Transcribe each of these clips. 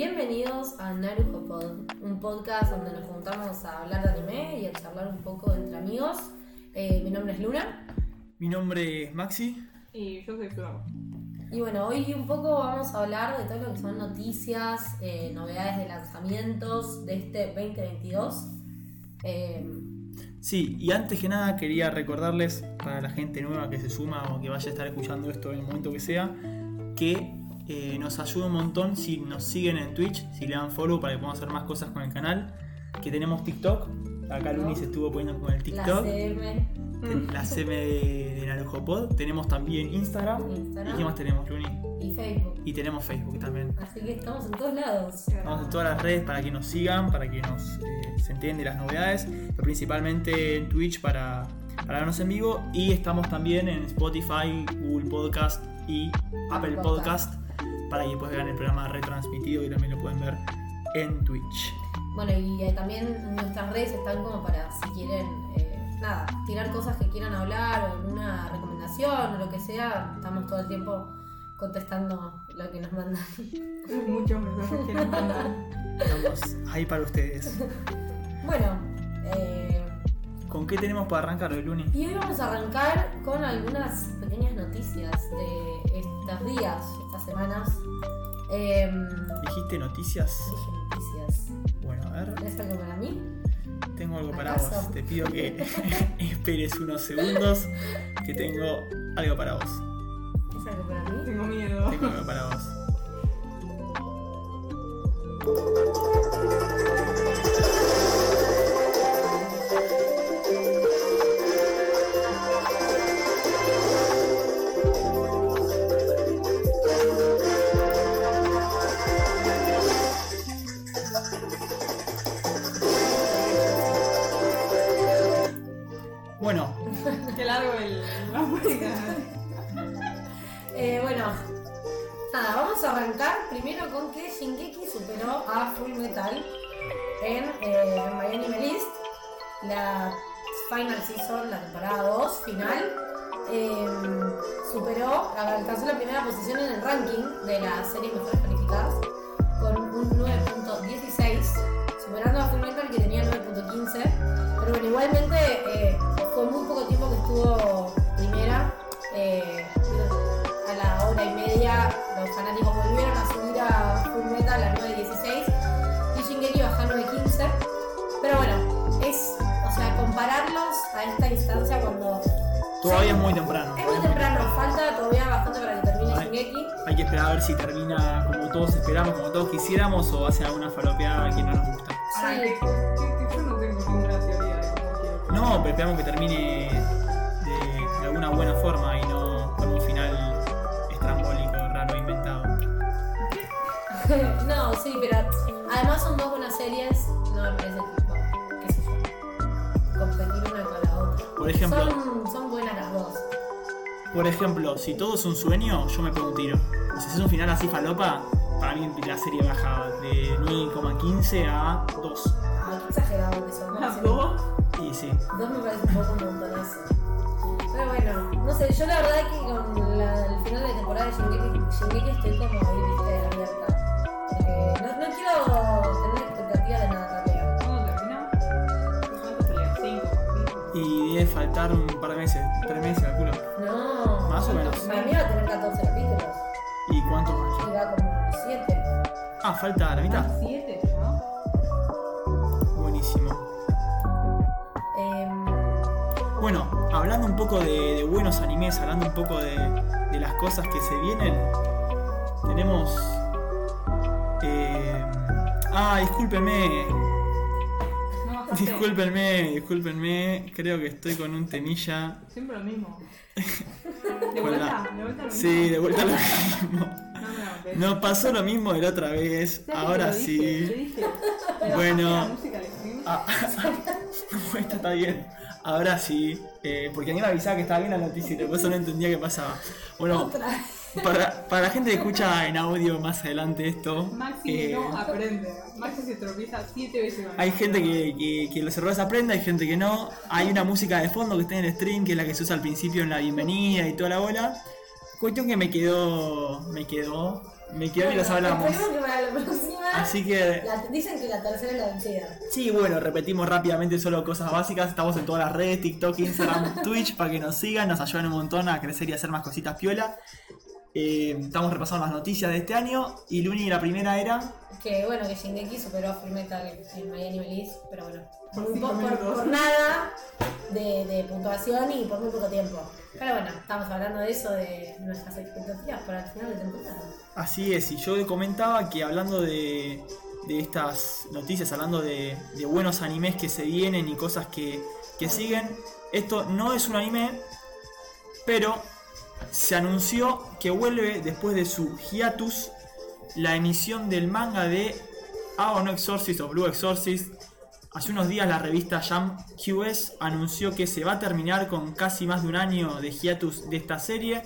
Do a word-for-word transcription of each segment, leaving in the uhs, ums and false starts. Bienvenidos a NaruhoPod, un podcast donde nos juntamos a hablar de anime y a charlar un poco entre amigos. Eh, mi nombre es Luna. Mi nombre es Maxi. Y yo soy Flor. Y bueno, hoy un poco vamos a hablar de todo lo que son noticias, eh, novedades de lanzamientos de este veinte veintidós. Eh, Sí, y antes que nada quería recordarles para la gente nueva que se suma o que vaya a estar escuchando esto en el momento que sea, que eh, nos ayuda un montón si nos siguen en Twitch, si le dan follow para que podamos hacer más cosas con el canal, que tenemos TikTok, acá Luni se estuvo poniendo con el TikTok, la C M, la C M de, de NaruhoPod, tenemos también Instagram, Instagram, ¿y qué más tenemos, Luni? Y Facebook. Y tenemos Facebook también. Así que estamos en todos lados. Estamos en todas las redes para que nos sigan, para que nos... Eh, se entiende las novedades, pero principalmente en Twitch para, para vernos en vivo, y estamos también en Spotify, Google Podcast y Apple Podcast, para que después vean el programa retransmitido y también lo pueden ver en Twitch. Bueno, y eh, también nuestras redes están como para si quieren, eh, nada, tirar cosas que quieran hablar o alguna recomendación o lo que sea, estamos todo el tiempo contestando lo que nos mandan. Muchos mensajes que nos mandan. Estamos ahí para ustedes. Bueno, eh... ¿con qué tenemos para arrancar hoy, Luni? Y hoy vamos a arrancar con algunas pequeñas noticias de estos días, estas semanas. Eh... ¿Dijiste noticias? Dije noticias. Bueno, a ver. ¿Tienes algo para mí? Tengo algo para ¿Acaso? vos. Te pido que esperes unos segundos, que tengo algo para vos. ¿Es algo para mí? Tengo miedo. Tengo algo para vos. Bueno, qué largo el la música. eh, bueno, nada, vamos a arrancar primero con que Shingeki superó a Full Metal en eh, My Anime List, la final season, la temporada dos final. Eh, superó, alcanzó la primera posición en el ranking de las series mejores calificadas con un nueve punto dieciséis, superando a Full Metal que tenía nueve punto quince, pero bueno, igualmente eh, fue muy poco tiempo que estuvo primera. Eh, a la hora y media los fanáticos volvieron a subir a Full Metal a nueve punto dieciséis y Shingeki bajó a nueve punto quince, pero bueno, es, o sea, compararlos a esta instancia cuando... Todavía o sea, es muy temprano. Es muy temprano, falta todavía bastante para que termine hay, Shingeki. Hay que esperar a ver si termina como todos esperamos, como todos quisiéramos, o hace alguna falopeada que no nos gusta. Sí. Ay, que, que, que yo no tengo ninguna teoría de cómo quiero. No, pero esperamos que termine de, de alguna buena forma y no con un final estrambólico, raro, inventado. No, sí, pero además son dos buenas series, no me parece tipo, qué sé yo, competir una con la otra. Por ejemplo, son, son buenas las dos. Por ejemplo, si todo es un sueño, yo me pego un tiro. O sea, si es un final así falopa, para mí la serie baja de nueve punto quince a dos. Ah, qué exagerado que son. ¿Las dos? Y sí. Dos me parece un poco un montonazo. Pero bueno, no sé, yo la verdad es que con la, el final de temporada de Shingeki, Shingeki estoy como ahí, viste, abierta. Eh, no, no quiero tener expectativas de nada también. ¿Cómo termina? cinco, cinco. Y debe faltar un par de meses, tres meses calculo. No. Más o menos. Para mí va a tener catorce capítulos. ¿Y cuántos más? Llega como siete. Ah, falta la mitad. siete, ¿no? Buenísimo. Eh... Bueno, hablando un poco de, de buenos animes, hablando un poco de, de las cosas que se vienen, tenemos... Eh, ah, discúlpenme. No, discúlpenme, discúlpenme. Creo que estoy con un temilla. Siempre lo mismo. ¿De vuelta? ¿De vuelta lo mismo? Sí, de vuelta lo mismo. No, no, nos pasó lo mismo de la otra vez. Ahora sí. Dije, bueno. Ah, no, esta está bien. Ahora sí. Eh, porque a mí me avisaba que estaba bien la noticia y después no entendía qué pasaba. Bueno. Para, para la gente que escucha en audio más adelante esto, Maxi eh, no aprende. Maxi se tropieza siete veces más. Hay gente que, que, que los errores aprende, hay gente que no. Hay una música de fondo que está en el stream, que es la que se usa al principio en la bienvenida y toda la bola. Cuestión que me quedó. Me quedó. Me quedó bueno, y las hablamos. Esperemos que para la próxima Así que la, dicen que la tercera es la vencida. Sí, bueno, repetimos rápidamente solo cosas básicas. Estamos en todas las redes, TikTok, Instagram, Twitch, para que nos sigan, nos ayuden un montón a crecer y hacer más cositas piola. Eh, estamos repasando las noticias de este año. Y Luni, la primera era... Que bueno, que Shingeki superó a Full Metal en My Anime List, pero bueno, por, muy po- por, por nada de, de puntuación y por muy poco tiempo. Pero bueno, estamos hablando de eso, de nuestras expectativas para el final de temporada. Así es, y yo comentaba que hablando de, de estas noticias, hablando de, de buenos animes que se vienen y cosas que, que sí. siguen, esto no es un anime, pero se anunció que vuelve después de su hiatus la emisión del manga de Ao no Exorcist o Blue Exorcist. Hace unos días la revista Jump Q S anunció que se va a terminar con casi más de un año de hiatus de esta serie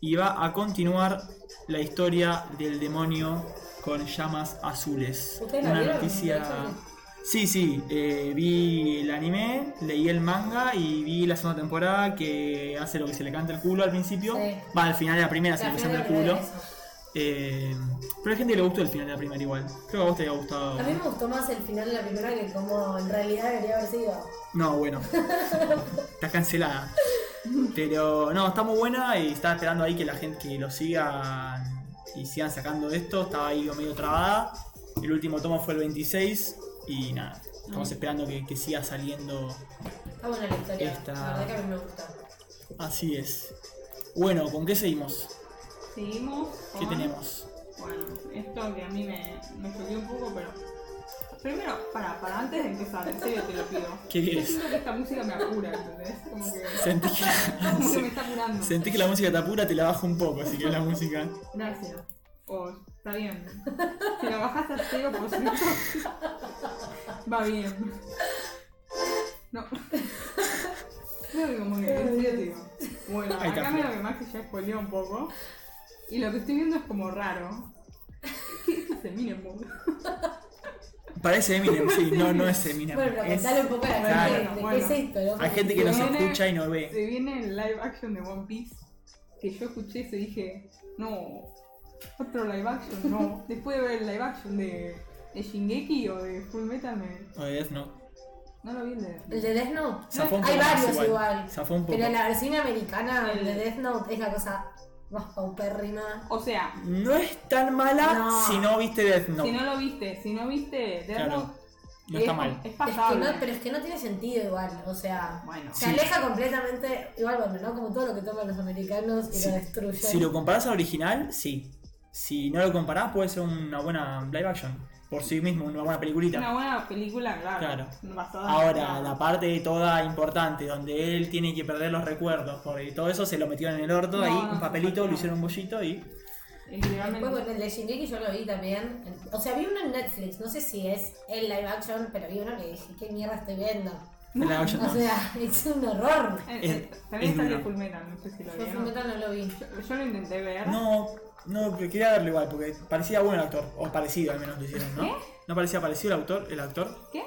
y va a continuar la historia del demonio con llamas azules. Una noticia... Sí, sí, eh, vi el anime, leí el manga y vi la segunda temporada que hace lo que se le canta el culo al principio. Sí. Va, al final de la primera la se le canta el culo. Eh, pero hay gente que le gustó el final de la primera igual. Creo que a vos te había gustado. A mí me gustó más el final de la primera que como en realidad debería haber sido. No, bueno. Estás cancelada. Pero no, está muy buena y estaba esperando ahí que la gente que lo siga y sigan sacando esto. Estaba ahí medio trabada. El último tomo fue el veintiséis. Y nada, estamos esperando que, que siga saliendo. Está buena la historia, esta... la verdad que a mí me gusta. Así es. Bueno, ¿con qué seguimos? Seguimos con... ¿Qué tenemos? Bueno, esto que a mí me, me choqueó un poco, pero... Primero, para, para antes de empezar, en serio te lo pido. ¿Qué quieres? Yo siento que esta música me apura, ¿entendés? Como que... Sentí que... Como que me está apurando. Sentí que la música te apura, te la bajo un poco, así que la música... Gracias. Oh, está bien. Si lo bajaste a cero, por supuesto. Va bien. No. No digo muy bien. Bueno, acá me lo que Maxi ya spoileó un poco. Y lo que estoy viendo es como raro. ¿Qué es Eminem? Parece Eminem, sí, no, no es Eminem. Bueno, pero contale un poco a la gente. ¿Qué bueno, es esto? ¿No? Hay gente que nos escucha y no ve. Se viene el live action de One Piece. Que yo escuché y se dije, no. Otro live action, no. Después de ver el live action de, de Shingeki o de Full Metal, me... O de Death Note. No lo vi el de Death Note. ¿El de Death Note? No, hay varios igual. igual. Zafó un poco. Pero la versión americana, el de Death Note, es la cosa más paupérrima. O sea, no es tan mala no. si no viste Death Note. Si no lo viste, si no viste Death claro. Note. No está es, mal. Es pasable. Es que no, pero es que no tiene sentido igual, o sea, bueno, se sí. aleja completamente, igual bueno, ¿no? Como todo lo que toman los americanos y sí. lo destruyen. Si lo comparás al original, sí. Si no lo comparás, puede ser una buena live action. Por sí mismo, una buena peliculita. Una buena película, claro. claro. Ahora, la parte toda importante, donde él tiene que perder los recuerdos, porque todo eso se lo metieron en el orto, no, ahí no, un papelito, no. lo hicieron un bollito y... Después con el de Shingeki yo lo vi también. O sea, vi uno en Netflix, no sé si es el live action, pero vi uno que dije, ¿qué mierda estoy viendo? No, no, o no. sea, es un horror. Es, es, también es está el Full Metal, no sé si lo vi. Yo Full Metal no lo vi. Yo, yo lo intenté ver. No, no, pero quería verlo igual, porque parecía bueno el actor, o parecido al menos lo hicieron, ¿no? ¿Qué? ¿No parecía parecido el autor, el actor? ¿Qué?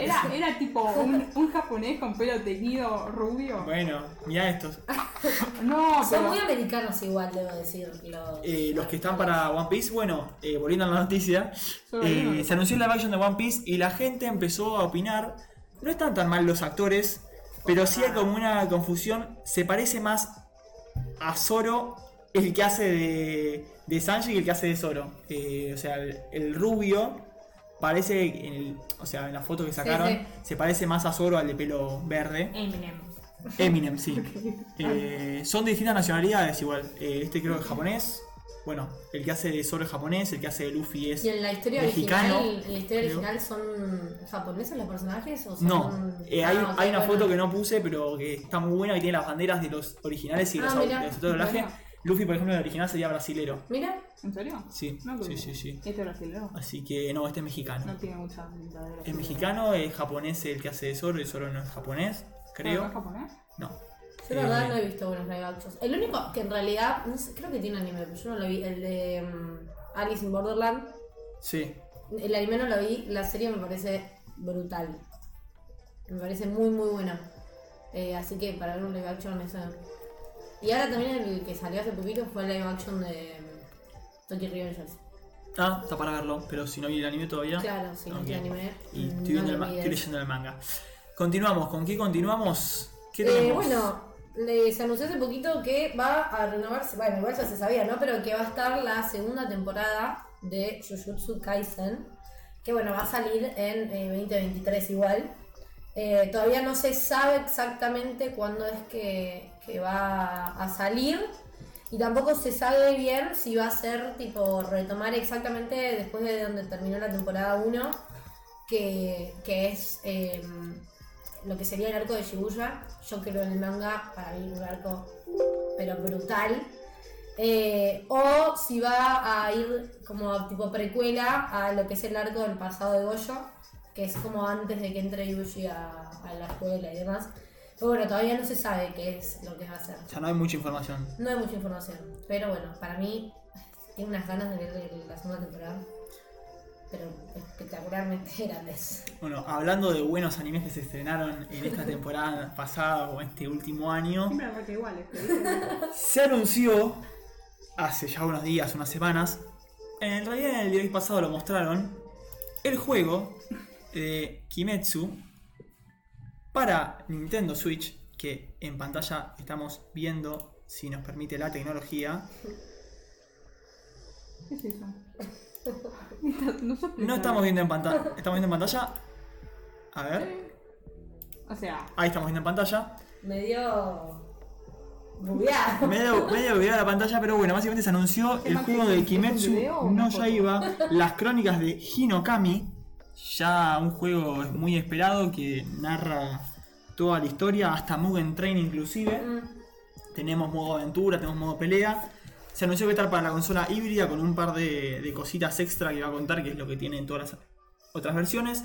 Era, era tipo un, un japonés con pelo teñido rubio. Bueno, mirá estos. No, son pero... muy americanos igual, debo decir. Los, eh, los que están para One Piece, bueno, eh, volviendo a la noticia, eh, se anunció la versión de One Piece y la gente empezó a opinar. No están tan mal los actores, pero sí hay como una confusión. Se parece más a Zoro el que hace de, de Sanji que el que hace de Zoro. Eh, o sea, el, el rubio... Parece, en el, o sea, en la foto que sacaron, sí, sí. se parece más a Zoro al de pelo verde. Eminem. Eminem, sí. Okay. Eh, son de distintas nacionalidades igual. Eh, este creo que es japonés. Bueno, el que hace de Zoro es japonés, el que hace de Luffy es mexicano. ¿Y en la historia mexicano, original, la historia original son japoneses los personajes? O son... No, eh, hay, ah, okay, hay una bueno. foto que no puse, pero que está muy buena, que tiene las banderas de los originales y de ah, los autores de doblaje. Luffy, por ejemplo, el original sería brasilero. Mira, ¿en serio? Sí, no, sí, sí, sí. ¿Este es brasilero? Así que no, este es mexicano. No tiene mucha mitad de... Es mexicano, es japonés el que hace de Zoro, el Zoro no es japonés, creo. ¿No es japonés? No. Yo la eh, verdad no he visto buenos live actions. El único que en realidad, no sé, creo que tiene anime, pero yo no lo vi, el de um, Alice in Borderland. Sí. El anime no lo vi, la serie me parece brutal. Me parece muy, muy buena. Eh, así que para ver un live action eso... Y ahora también el que salió hace poquito fue el live action de Tokyo Revengers. Ah, está para verlo, pero si no vi el anime todavía. Claro, si no vi el anime. Y estoy, viendo el ma- estoy leyendo el manga. Continuamos, ¿con qué continuamos? ¿Qué tenemos? Eh, bueno, les anuncié hace poquito que va a renovarse, bueno, igual ya se sabía, ¿no? Pero que va a estar la segunda temporada de Jujutsu Kaisen, que bueno, va a salir en eh, veinte veintitrés igual. Eh, todavía no se sabe exactamente cuándo es que, que va a salir. Y tampoco se sabe bien si va a ser tipo retomar exactamente después de donde terminó la temporada uno, que, que es eh, lo que sería el arco de Shibuya. Yo creo en el manga, para mí un arco pero brutal. Eh, o si va a ir como tipo precuela a lo que es el arco del pasado de Gojo, que es como antes de que entre Yuji a, a la escuela y demás. Pero bueno, todavía no se sabe qué es lo que va a hacer. O sea, no hay mucha información. No hay mucha información. Pero bueno, para mí, tengo unas ganas de ver la segunda temporada. Pero espectacularmente grandes. Bueno, hablando de buenos animes que se estrenaron en esta temporada pasada o este último año. Siempre me parece igual. Se anunció hace ya unos días, unas semanas. En realidad, en el video pasado lo mostraron. El juego de Kimetsu para Nintendo Switch, que en pantalla estamos viendo, si nos permite la tecnología. ¿Qué es eso? No estamos viendo en pantalla. Estamos viendo en pantalla. A ver. O sea. Ahí estamos viendo en pantalla. Medio bugueada. Medio, medio bugueada la pantalla, pero bueno, básicamente se anunció el juego de Kimetsu no Yaiba, las crónicas de Hinokami. Ya un juego muy esperado que narra toda la historia, hasta Mugen Train inclusive. Mm. Tenemos modo aventura, tenemos modo pelea. Se anunció que está para la consola híbrida con un par de, de cositas extra que va a contar, que es lo que tiene en todas las otras versiones.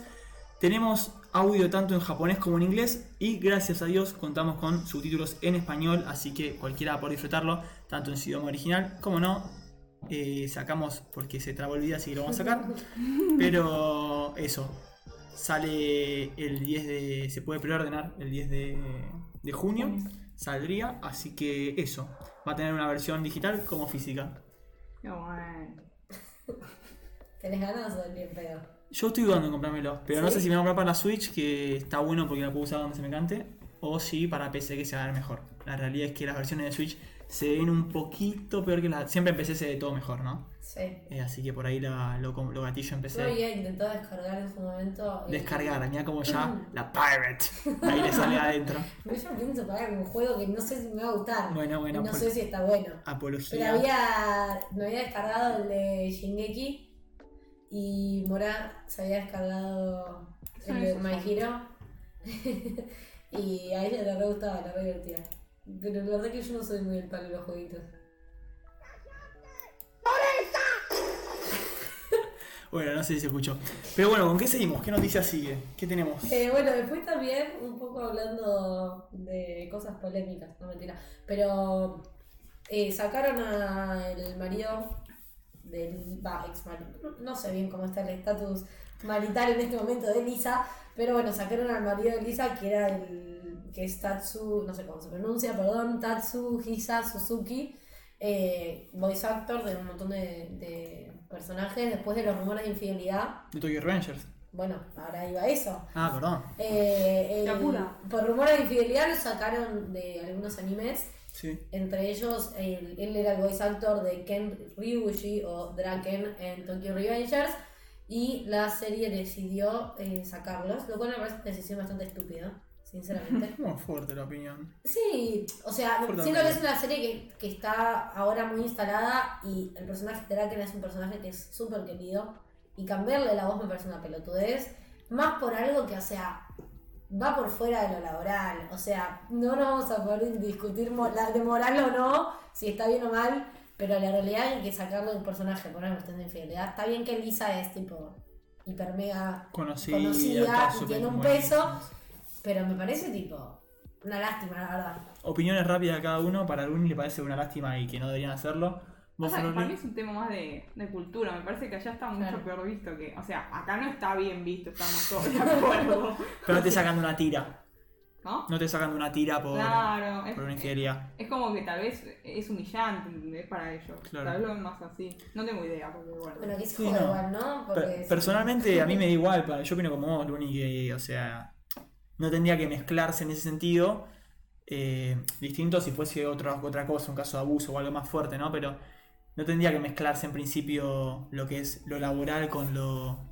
Tenemos audio tanto en japonés como en inglés y gracias a Dios contamos con subtítulos en español, así que cualquiera va a poder disfrutarlo, tanto en su idioma original como no. Eh, sacamos porque se trabó el video, así que lo vamos a sacar. Pero eso sale el diez de. Se puede preordenar el diez de, de junio. Saldría, así que eso. Va a tener una versión digital como física. No, bueno. ¿Tenés ganas o bien pedo? Yo estoy dudando en comprármelo, pero ¿sí? No sé si me voy a comprar para la Switch, que está bueno porque la puedo usar donde se me cante, o si para P C, que se va a ver mejor. La realidad es que las versiones de Switch se ven un poquito peor que las... Siempre en P C se ve todo mejor, ¿no? Sí. Eh, así que por ahí la, lo, lo gatillo en P C. Yo había intentado descargar en su momento... Y... Descargar, mirá como ya la pirate. Ahí le sale adentro. Pero yo pienso pagar un juego que no sé si me va a gustar. Bueno, bueno. No apol- sé si está bueno. Apología. Pero había... Me había descargado el de Shingeki. Y Mora se había descargado el de My Hero. Y a ella le re gustaba, la re divertida. Pero la verdad que yo no soy muy el palo de los jueguitos. Bueno, no sé si se escuchó. Pero bueno, ¿con qué seguimos? ¿Qué noticias sigue? ¿Qué tenemos? Eh, bueno, después también un poco hablando de cosas polémicas, no mentira. Pero eh, sacaron al marido del bah, ex marido. No sé bien cómo está el estatus marital en este momento de Lisa. Pero bueno, sacaron al marido de Lisa, que era el... que es Tatsu, no sé cómo se pronuncia, perdón, Tatsuhisa Suzuki, eh, voice actor de un montón de, de personajes, después de los rumores de infidelidad. De Tokyo Revengers. Bueno, ahora iba eso. Ah, perdón. Eh, el, por rumores de infidelidad lo sacaron de algunos animes. Sí. Entre ellos, él, él era el voice actor de Ken Ryuguji o Draken en Tokyo Revengers. Y la serie decidió eh, sacarlos, lo cual me parece una decisión bastante estúpida. Sinceramente. Muy fuerte la opinión. Sí, o sea, fuerte siento que es una serie que, que está ahora muy instalada y el personaje de Draken es un personaje que es súper querido y cambiarle la voz me parece una pelotudez, más por algo que, o sea, va por fuera de lo laboral, o sea, no nos vamos a poder discutir la de moral o no, si está bien o mal, pero la realidad hay que sacarlo del personaje por una cuestión de infidelidad. Está bien que Lisa es tipo hiper mega conocida, conocida y tiene un peso... Pero me parece tipo una lástima, la verdad. Opiniones rápidas de cada uno. Para algunos le parece una lástima y que no deberían hacerlo. O sea, para mí es un tema más de, de cultura. Me parece que allá está mucho claro. Peor visto que... O sea, acá no está bien visto, estamos todos de acuerdo. Pero te sacan una tira. ¿no? No te sacan de una tira por, claro, por es, una infidelidad. Es, es como que tal vez es humillante, ¿entendés? Para ellos. Claro. Tal vez lo ven más así. No tengo idea. Porque igual. Bueno, que es sí, joder, no. igual, ¿no? Porque per- personalmente sí. A mí me da igual. Yo opino como vos, Luni, que, o sea, no tendría que mezclarse en ese sentido. Eh, distinto si fuese otra, otra cosa, un caso de abuso o algo más fuerte, ¿no? Pero no tendría que mezclarse en principio lo que es lo laboral con lo...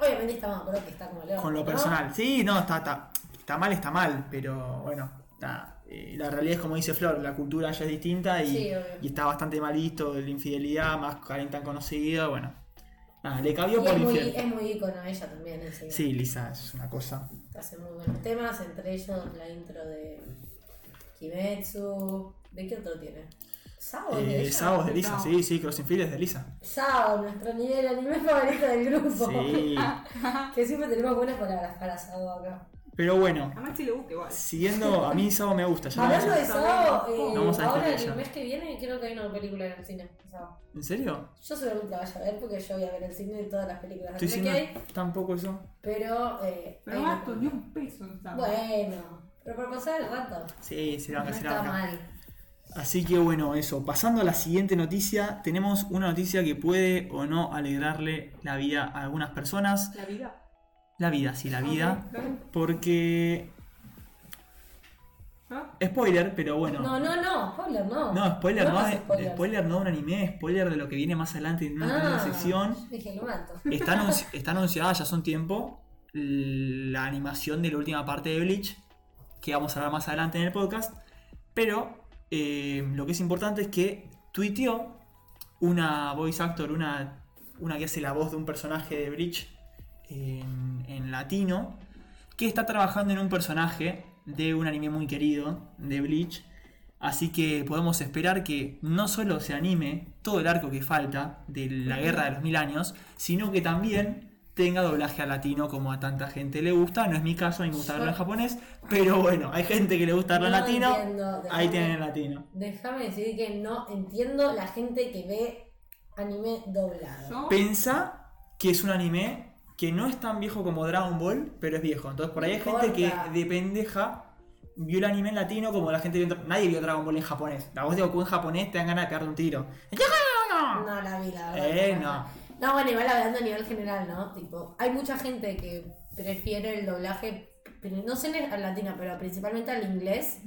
Obviamente está mal, creo que está como león, con lo personal. ¿No? Sí, no, está, está, está mal, está mal, pero bueno, está, eh, la realidad es como dice Flor, la cultura ya es distinta y, sí, y está bastante mal visto, la infidelidad, más alguien tan conocido, bueno. Nada, le cabió y por infiel. Es muy ícono ella también. Ese sí, Lisa es una cosa. Hace muy buenos temas, entre ellos la intro de Kimetsu. ¿De qué otro tiene? Sao eh, de Sao de Lisa, no. sí, sí, Crossing Field es de Lisa. Sao, nuestro nivel anime favorito del grupo. Sí. Que siempre tenemos buenas palabras para Sao acá. Pero bueno. Además si lo busque igual. Siguiendo, a mí Sao me gusta. Ya hablando de Sao, eh, no ahora el mes que viene creo que hay una película en el cine. Sao. ¿En serio? Yo seguramente la vaya a ver porque yo voy a ver el cine de todas las películas. Estoy diciendo que hay. Tampoco eso. Pero eh. Pero gasto ni un peso en Sao. Bueno. Pero para pasar el rato. Sí, se va a hacer acá. No está mal. Así que bueno, eso. Pasando a la siguiente noticia, tenemos una noticia que puede o no alegrarle la vida a algunas personas. ¿La vida? La vida, sí, la vida. Okay, okay. Porque... ¿Ah? Spoiler, pero bueno. No, no, no, spoiler no. No, spoiler no, no de, spoiler. spoiler no de un anime, spoiler de lo que viene más adelante en una, ah, una sección. Dije, lo mato. Está, anunci- está anunciada ya hace un tiempo la animación de la última parte de Bleach, que vamos a hablar más adelante en el podcast, pero... Eh, lo que es importante es que tuiteó una voice actor, una, una que hace la voz de un personaje de Bleach en, en latino, que está trabajando en un personaje de un anime muy querido de Bleach, así que podemos esperar que no solo se anime todo el arco que falta de la Guerra de los Mil Años, sino que también tenga doblaje al latino como a tanta gente le gusta. No es mi caso, a mí me gusta verlo en japonés, pero bueno, hay gente que le gusta verlo no en latino, entiendo, ahí tienen el latino. Déjame decir que no entiendo la gente que ve anime doblado. Pensá que es un anime que no es tan viejo como Dragon Ball, pero es viejo, entonces por ahí hay gente que de pendeja vio el anime en latino como la gente vio, nadie vio Dragon Ball en japonés. La voz de Goku en japonés te dan ganas de pegarle un tiro. No la vi, la verdad. Eh, no. No, bueno, igual hablando a nivel general, ¿no? Tipo, hay mucha gente que prefiere el doblaje, no sé al latino, pero principalmente al inglés,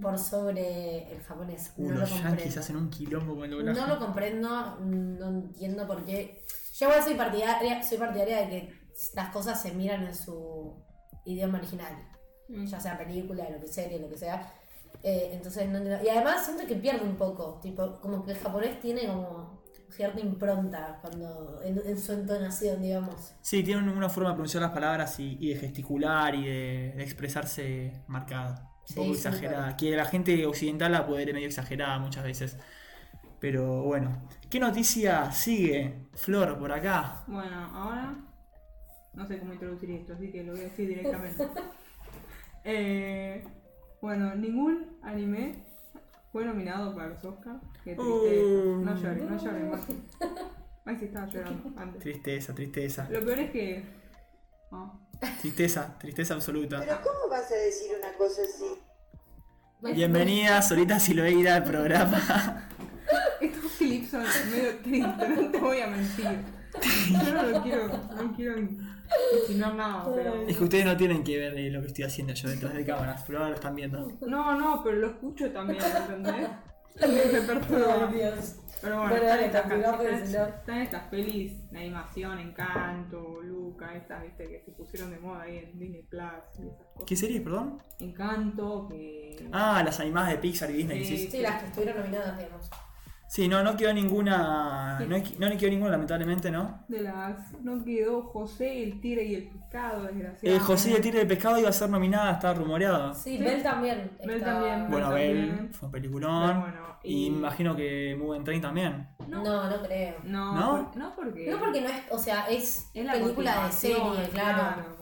por sobre el japonés. Uh, no los lo comprendo. Yankees hacen un quilombo con el doblaje. No lo comprendo, no entiendo por qué. Yo igual soy partidaria, soy partidaria de que las cosas se miran en su idioma original. Mm. Ya sea película, lo que sea, lo que sea. Eh, entonces no entiendo. Y además siento que pierde un poco, tipo, como que el japonés tiene como... cierta impronta cuando en, en su entonación, digamos. Sí, tienen una forma de pronunciar las palabras y, y de gesticular y de, de expresarse marcada. Un sí, poco exagerada. Sí, claro. Que la gente occidental la puede ver medio exagerada muchas veces. Pero bueno. ¿Qué noticia sigue, Flor, por acá? Bueno, ahora no sé cómo introducir esto, así que lo voy a decir directamente. eh, bueno, ningún anime... fue nominado para los Oscars. Qué tristeza. Uh, no llores, no llores, Maxi. Maxi estaba llorando antes. Tristeza, tristeza. Lo peor es que... Oh. Tristeza, tristeza absoluta. Pero ¿cómo vas a decir una cosa así? Bienvenida, Solita Silveira, al programa. Estos clips son medio tristes, no te voy a mentir. Yo no lo quiero, no quiero insinuar nada, pero... Es que ustedes no tienen que ver eh, lo que estoy haciendo yo detrás de cámaras, pero ahora lo están viendo. No, no, pero lo escucho también, ¿entendés? Me perturba. Oh, Dios. Pero bueno, bueno dale, están, estas, están, están, están estas pelis de animación, Encanto, Luca, estas, viste, que se pusieron de moda ahí en Disney Plus y esas cosas. ¿Qué series, perdón? Encanto, que... Ah, las animadas de Pixar y Disney. Sí, sí, sí, las que estuvieron nominadas, digamos. Sí, no, no quedó ninguna, sí. no, no le quedó ninguna, lamentablemente, ¿no? De las, no quedó José, el tigre y el pescado, desgraciadamente. Eh, José, el tigre y el pescado iba a ser nominada, estaba rumoreada. Sí, sí. Bell también. Bell está... también. Bueno, Bell, Bell fue un peliculón. Bueno, y... y me imagino que Mugen Train también. No, no, no creo. No, ¿no? Por, no porque... No porque no es, o sea, es, es película de serie, claro. claro.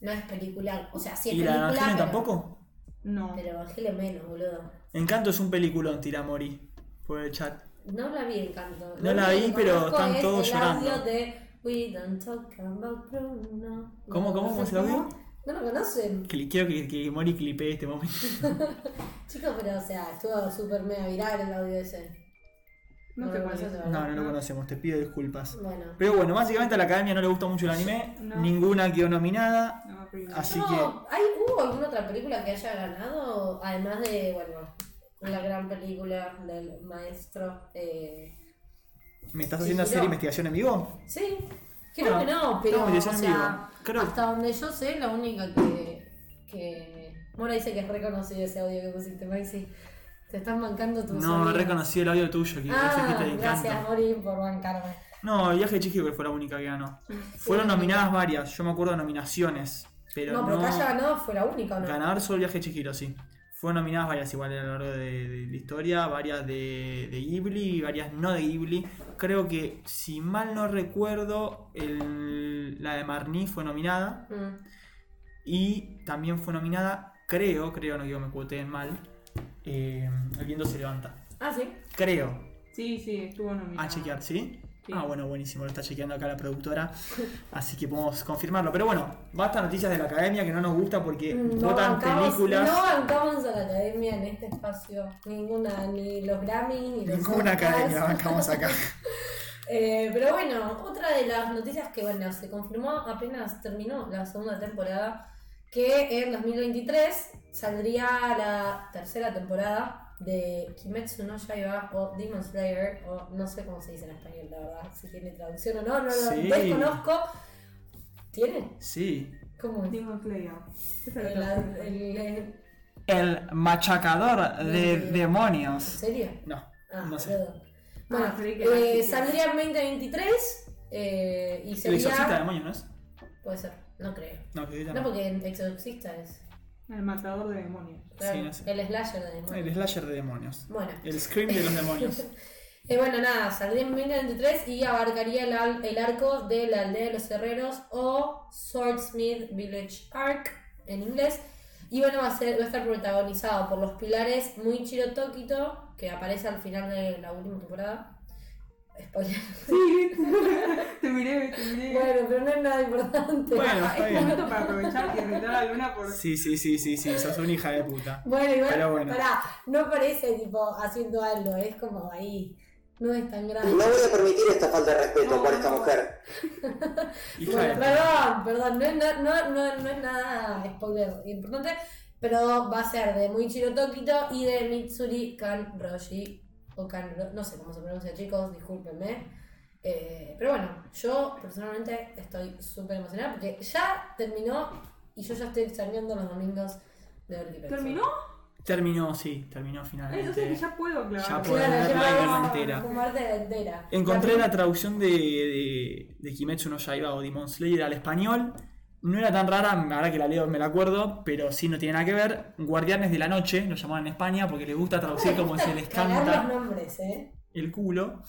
No es película, o sea, sí es ¿Y película, ¿Y la Evangelion pero... tampoco? No. Pero Evangelion menos, boludo. Encanto es un peliculón, Tiramori, por el chat. No la vi, Encanto. No la vi, pero están todos llorando. De We don't talk about Bruno. ¿Cómo, cómo, cómo se lo vi? ¿No lo conocen? Quiero que, que Mori clipee este momento. Chicos, pero o sea, estuvo súper mega viral el audio ese. No, no, lo conoces, no, no lo conocemos, te pido disculpas. Bueno. Pero bueno, básicamente a la academia no le gusta mucho el anime, no. Ninguna quedó nominada. No, no. Así no, que... ¿Hay, ¿Hubo alguna otra película que haya ganado? Además de, bueno, la gran película del maestro. Eh... ¿Me estás haciendo hacer investigación en vivo? Sí, creo bueno, que no, pero no, o sea, creo... hasta donde yo sé, la única que... que... Mora dice que es reconocido ese audio que pusiste, Maxi. Te estás bancando tu... No, reconocí el audio tuyo. Que ah, que te gracias, Mori, por bancarme. No, el viaje de Chihiro fue la única que ganó. Sí, fueron nominadas varias, yo me acuerdo de nominaciones. Pero no, pero no... que haya ganado fue la única, ¿no? Ganar solo el viaje de Chihiro, sí. Fueron nominadas varias igual a lo largo de, de la historia, varias de, de Ghibli y varias no de Ghibli. Creo que, si mal no recuerdo, el, la de Marnie fue nominada. Mm. Y también fue nominada, creo, creo, no digo me cuoteen mal... Eh, el viento se levanta. Ah, sí. Creo. Sí, sí, estuvo nominado. A chequear, ¿sí? ¿sí? Ah, bueno, buenísimo. Lo está chequeando acá la productora. Así que podemos confirmarlo. Pero bueno, basta noticias de la academia que no nos gusta porque no votan bancamos, películas. No bancamos a la academia en este espacio. Ninguna, ni los Grammy, ni los... Ninguna otras. Academia bancamos acá. eh, pero bueno, otra de las noticias que, bueno, se confirmó apenas terminó la segunda temporada. Que en dos mil veintitrés saldría la tercera temporada de Kimetsu no Yaiba o Demon Slayer, o no sé cómo se dice en español, la verdad, si tiene traducción o no, no lo sí. desconozco. ¿Tiene? Sí. ¿Cómo es? Demon Slayer. El, el, el... el machacador de el... demonios. ¿En serio? No, ah, no sé. Perdón. Bueno, ah, eh, saldría en veinte veintitrés eh, y sería... El exorcista de demonios, ¿no es? Puede ser. No creo. No, no porque el exorcista es... El matador de demonios. Sí, no sé. El slasher de demonios. El slasher de demonios. Bueno. El scream de los demonios. eh, bueno, nada, saldría en veinte veintitrés y abarcaría el, el arco de la aldea de los herreros o Swordsmith Village Arc en inglés. Y bueno, va a, ser, va a estar protagonizado por los pilares Muichiro Tokito, que aparece al final de la última temporada. Spoiler. Sí, te miré, te miré. Bueno, pero no es nada importante. Bueno, está bien. Es momento para aprovechar y invitar a Luna por... Sí, sí, sí, sí, sí, sos una hija de puta. Bueno, igual, pero bueno. Pará, no parece tipo haciendo algo, es como ahí, no es tan grave. No voy a permitir esta falta de respeto no, por esta mujer. Bueno, perdón, perdón, no es, na- no, no, no es nada spoiler importante, pero va a ser de Muichiro Tokito y de Mitsuri Kanroshi. O Kanro, no sé cómo se pronuncia, chicos, discúlpenme. Eh, pero bueno, yo personalmente estoy súper emocionada porque ya terminó y yo ya estoy extrañando los domingos de Ortipenso. ¿Terminó? Terminó, sí, terminó finalmente. Entonces que ya puedo, claro. Ya puedo, claro, ya puedo comerte entera. Encontré la, la traducción de, de, de Kimetsu no Yaiba o Demon Slayer al español. No era tan rara, ahora que la leo me la acuerdo, pero sí no tiene nada que ver. Guardianes de la Noche, lo llamaban en España porque les gusta traducir como se les canta los nombres, ¿eh? El culo.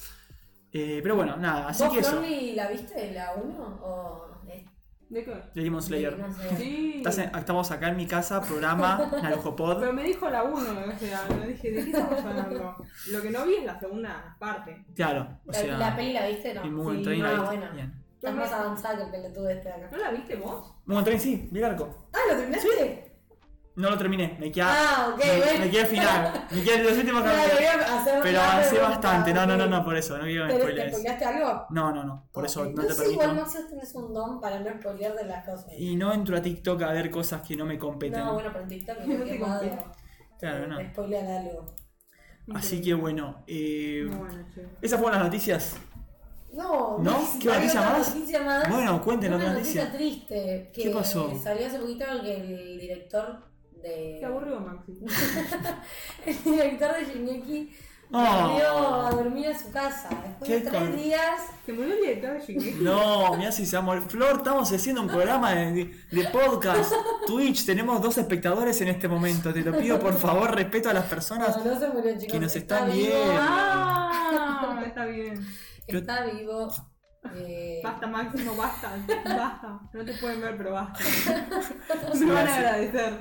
Eh, pero bueno, nada, así que eso. ¿Vos la viste, la uno? ¿O de, ¿De qué? De Demon Slayer. De sí. Estamos acá en mi casa, programa NaruhoPod. Pero me dijo la uno, o sea, no dije, ¿de qué estamos hablando? Lo que no vi es la segunda parte. Claro, o la, sea... ¿La peli la viste, no? Y Mugen Train, sí, la viste, bueno. Bien. Está más avanzada que el pelotudo este acá. ¿No la viste vos? Mugen Train sí, vi el arco. Ah, ¿lo terminaste? Sí. No lo terminé, me queda. Ah, ok, me, bueno. Me queda al final. Me queda los últimos capítulos. Pero avancé bastante. No, no, no, no, por eso, no quiero spoilers. ¿Te spoileaste algo? No, no, no. Por okay. Eso no, no te permito. Igual no sé si tenés un don para no spoilear de las cosas. Y no entro a TikTok a ver cosas que no me competen. No, bueno, pero en TikTok no me competen. Claro, no. Spoilean algo. Así que bueno, eh, bueno, esas fueron las noticias. No, ¿no? ¿Qué noticia más? noticia más? Bueno, cuéntenos una noticia. Una noticia triste. Que ¿Qué pasó? Salió hace poquito que el director de... Qué aburrido, Maxi. El director de Shingeki volvió oh. a dormir a su casa. Después de tres con... días... ¿Se murió el director de Shingeki? No, mirá si se amor. Flor, estamos haciendo un programa de, de podcast, Twitch. Tenemos dos espectadores en este momento. Te lo pido, por favor, respeto a las personas no, no se murió, chicos, que nos están viendo. Ah, está bien. Está vivo. Eh... Basta, Máximo, basta. Basta. No te pueden ver, pero basta. Me van a agradecer.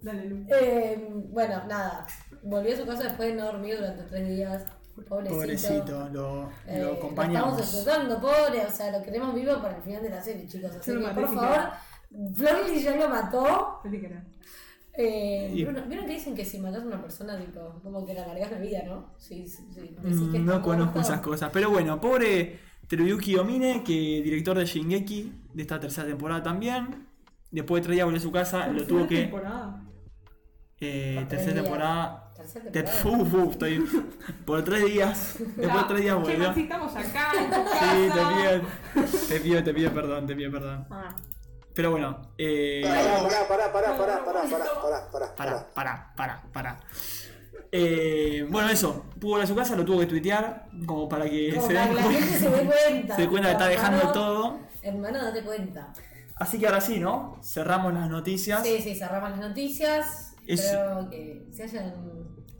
Dale, Lu. Eh, bueno, nada. Volvió a su casa después de no dormir durante tres días. Pobrecito. Pobrecito, lo, eh, lo acompañamos. Lo estamos ayudando, pobre. O sea, lo queremos vivo para el final de la serie, chicos. Así que, por favor, Broly ya lo mató. Eh, y... ¿Vieron que dicen que si matas a una persona, tipo, como que la largas la vida, no? Si, si, si que no conozco esas cosas. Pero bueno, pobre Teruyuki Omine, que director de Shingeki, de esta tercera temporada también. Después de tres días volvió a su casa, lo tuvo que... Temporada? Eh, tercera temporada. Tercera temporada. Te... Uf, uf, estoy... Por tres días. Después no, de tres días volvió. Che, si estamos acá, en tu casa. Sí, te pido, te pido, te pido perdón, te pido perdón. Ah. Pero bueno, eh... Pará, pará, pará, pará, pará, pará, pará, pará, pará, pará, pará, pará. Eh, bueno, eso, pudo ir a su casa, lo tuvo que tuitear, como para que como se, para den... la gente se dé cuenta. Se dé cuenta que está dejando hermano, todo. Hermano, date cuenta. Así que ahora sí, ¿no? Cerramos las noticias. Sí, sí, cerramos las noticias. Espero que se hayan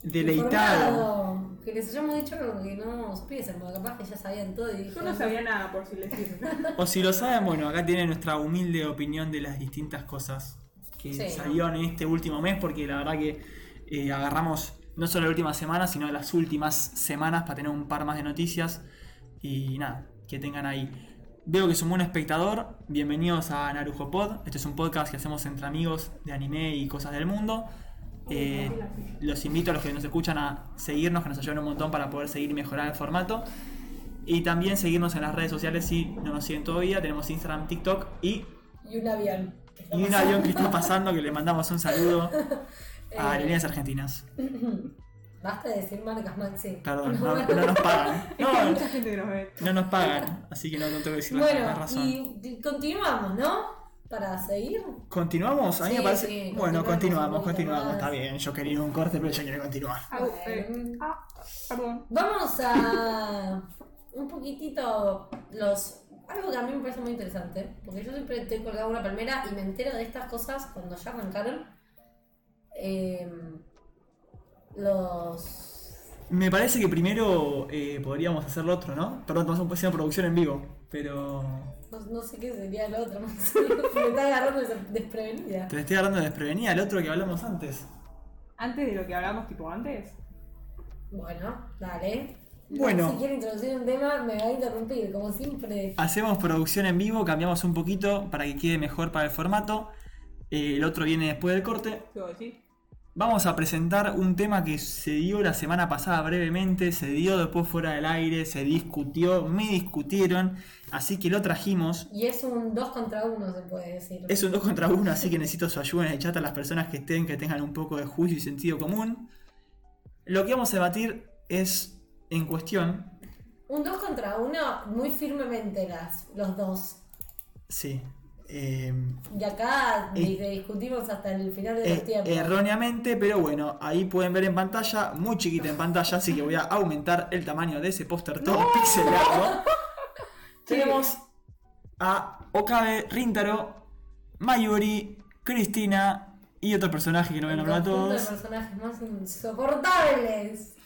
deleitado. Que les hayamos dicho algo que no supiesen, porque capaz que ya sabían todo y... Yo no sabía nada, por si les sirve. O si lo saben, bueno, acá tienen nuestra humilde opinión de las distintas cosas que sí, salieron en este último mes, porque la verdad que eh, agarramos no solo la última semana, sino las últimas semanas para tener un par más de noticias. Y nada, que tengan ahí. Veo que sumó un espectador. Bienvenidos a NaruhoPod. Este es un podcast que hacemos entre amigos de anime y cosas del mundo. Eh, los invito a los que nos escuchan a seguirnos, que nos ayudan un montón para poder seguir y mejorar el formato. Y también seguirnos en las redes sociales si no nos siguen todavía. Tenemos Instagram, TikTok y... Y un avión. Y un avión que está pasando, que le mandamos un saludo a Aerolíneas Argentinas. Basta de decir marcas, Maxi. Perdón, no, no, no nos pagan. No, mucha gente nos ve. No nos pagan, así que no, no tengo que decir bueno, la razón. Bueno, y continuamos, ¿no? Para seguir. ¿Continuamos? A mí sí, me parece. Sí, bueno, continuamos, continuamos. Más. Está bien, yo quería un corte, pero yo quiero continuar. Ah, eh, ah, perdón. Vamos a un poquitito los. Algo que a mí me parece muy interesante. Porque yo siempre estoy colgada una palmera y me entero de estas cosas cuando ya arrancaron. Eh, los. Me parece que primero eh, podríamos hacer lo otro, ¿no? Perdón, estamos haciendo producción en vivo, pero... No, no sé qué sería lo otro, me está agarrando desprevenida. Te estoy agarrando desprevenida, el otro que hablamos antes. ¿Antes de lo que hablamos, tipo antes? Bueno, dale. Bueno. Si quiere introducir un tema, me va a interrumpir, como siempre. Hacemos producción en vivo, cambiamos un poquito para que quede mejor para el formato. Eh, el otro viene después del corte. Sí. Vamos a presentar un tema que se dio la semana pasada brevemente, se dio después fuera del aire, se discutió, me discutieron, así que lo trajimos. Y es un dos contra uno, se puede decir. Es un dos contra uno, así que necesito su ayuda en el chat a las personas que estén, que tengan un poco de juicio y sentido común. Lo que vamos a debatir es, en cuestión... Un dos contra uno, muy firmemente las, los dos. Sí. Eh, y acá eh, discutimos hasta el final de eh, los tiempos. Erróneamente, pero bueno, ahí pueden ver en pantalla, muy chiquita en pantalla, así que voy a aumentar el tamaño de ese póster todo ¡no! pixelado. Tenemos a Okabe Rintaro, Mayuri, Cristina y otro personaje que no voy a nombrar a todos. Los personajes más insoportables.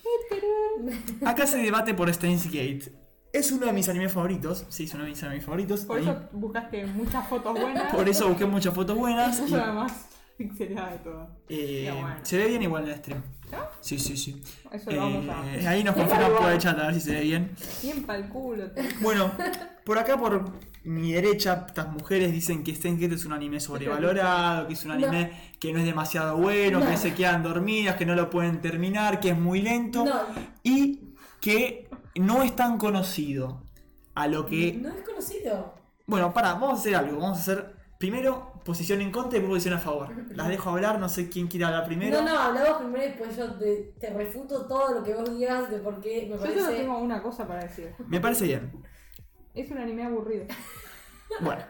Acá se debate por Steins;Gate. Es uno de mis animes favoritos. Sí, es uno de mis animes favoritos. Por ahí. Eso buscaste muchas fotos buenas. Por eso busqué muchas fotos buenas. Es la más pixelada de todas. Eh, bueno. Se ve bien igual en el stream. ¿No? Sí, sí, sí. Eso eh, lo vamos a ver. Ahí nos confirman por el chat a ver si se ve bien. Bien pa'l culo. Bueno, por acá, por mi derecha, estas mujeres dicen que Steins;Gate es un anime sobrevalorado, que es un anime no. que no es demasiado bueno, no. que se quedan dormidas, que no lo pueden terminar, que es muy lento. No. Y que... No es tan conocido. A lo que... No es conocido. Bueno, pará, vamos a hacer algo. Vamos a hacer primero posición en contra y luego posición a favor. Las dejo hablar, no sé quién quiere hablar primero. No, no, hablamos primero y después yo te, te refuto todo lo que vos digas de por qué me yo parece... Yo solo tengo una cosa para decir. Me parece bien. Es un anime aburrido. Bueno.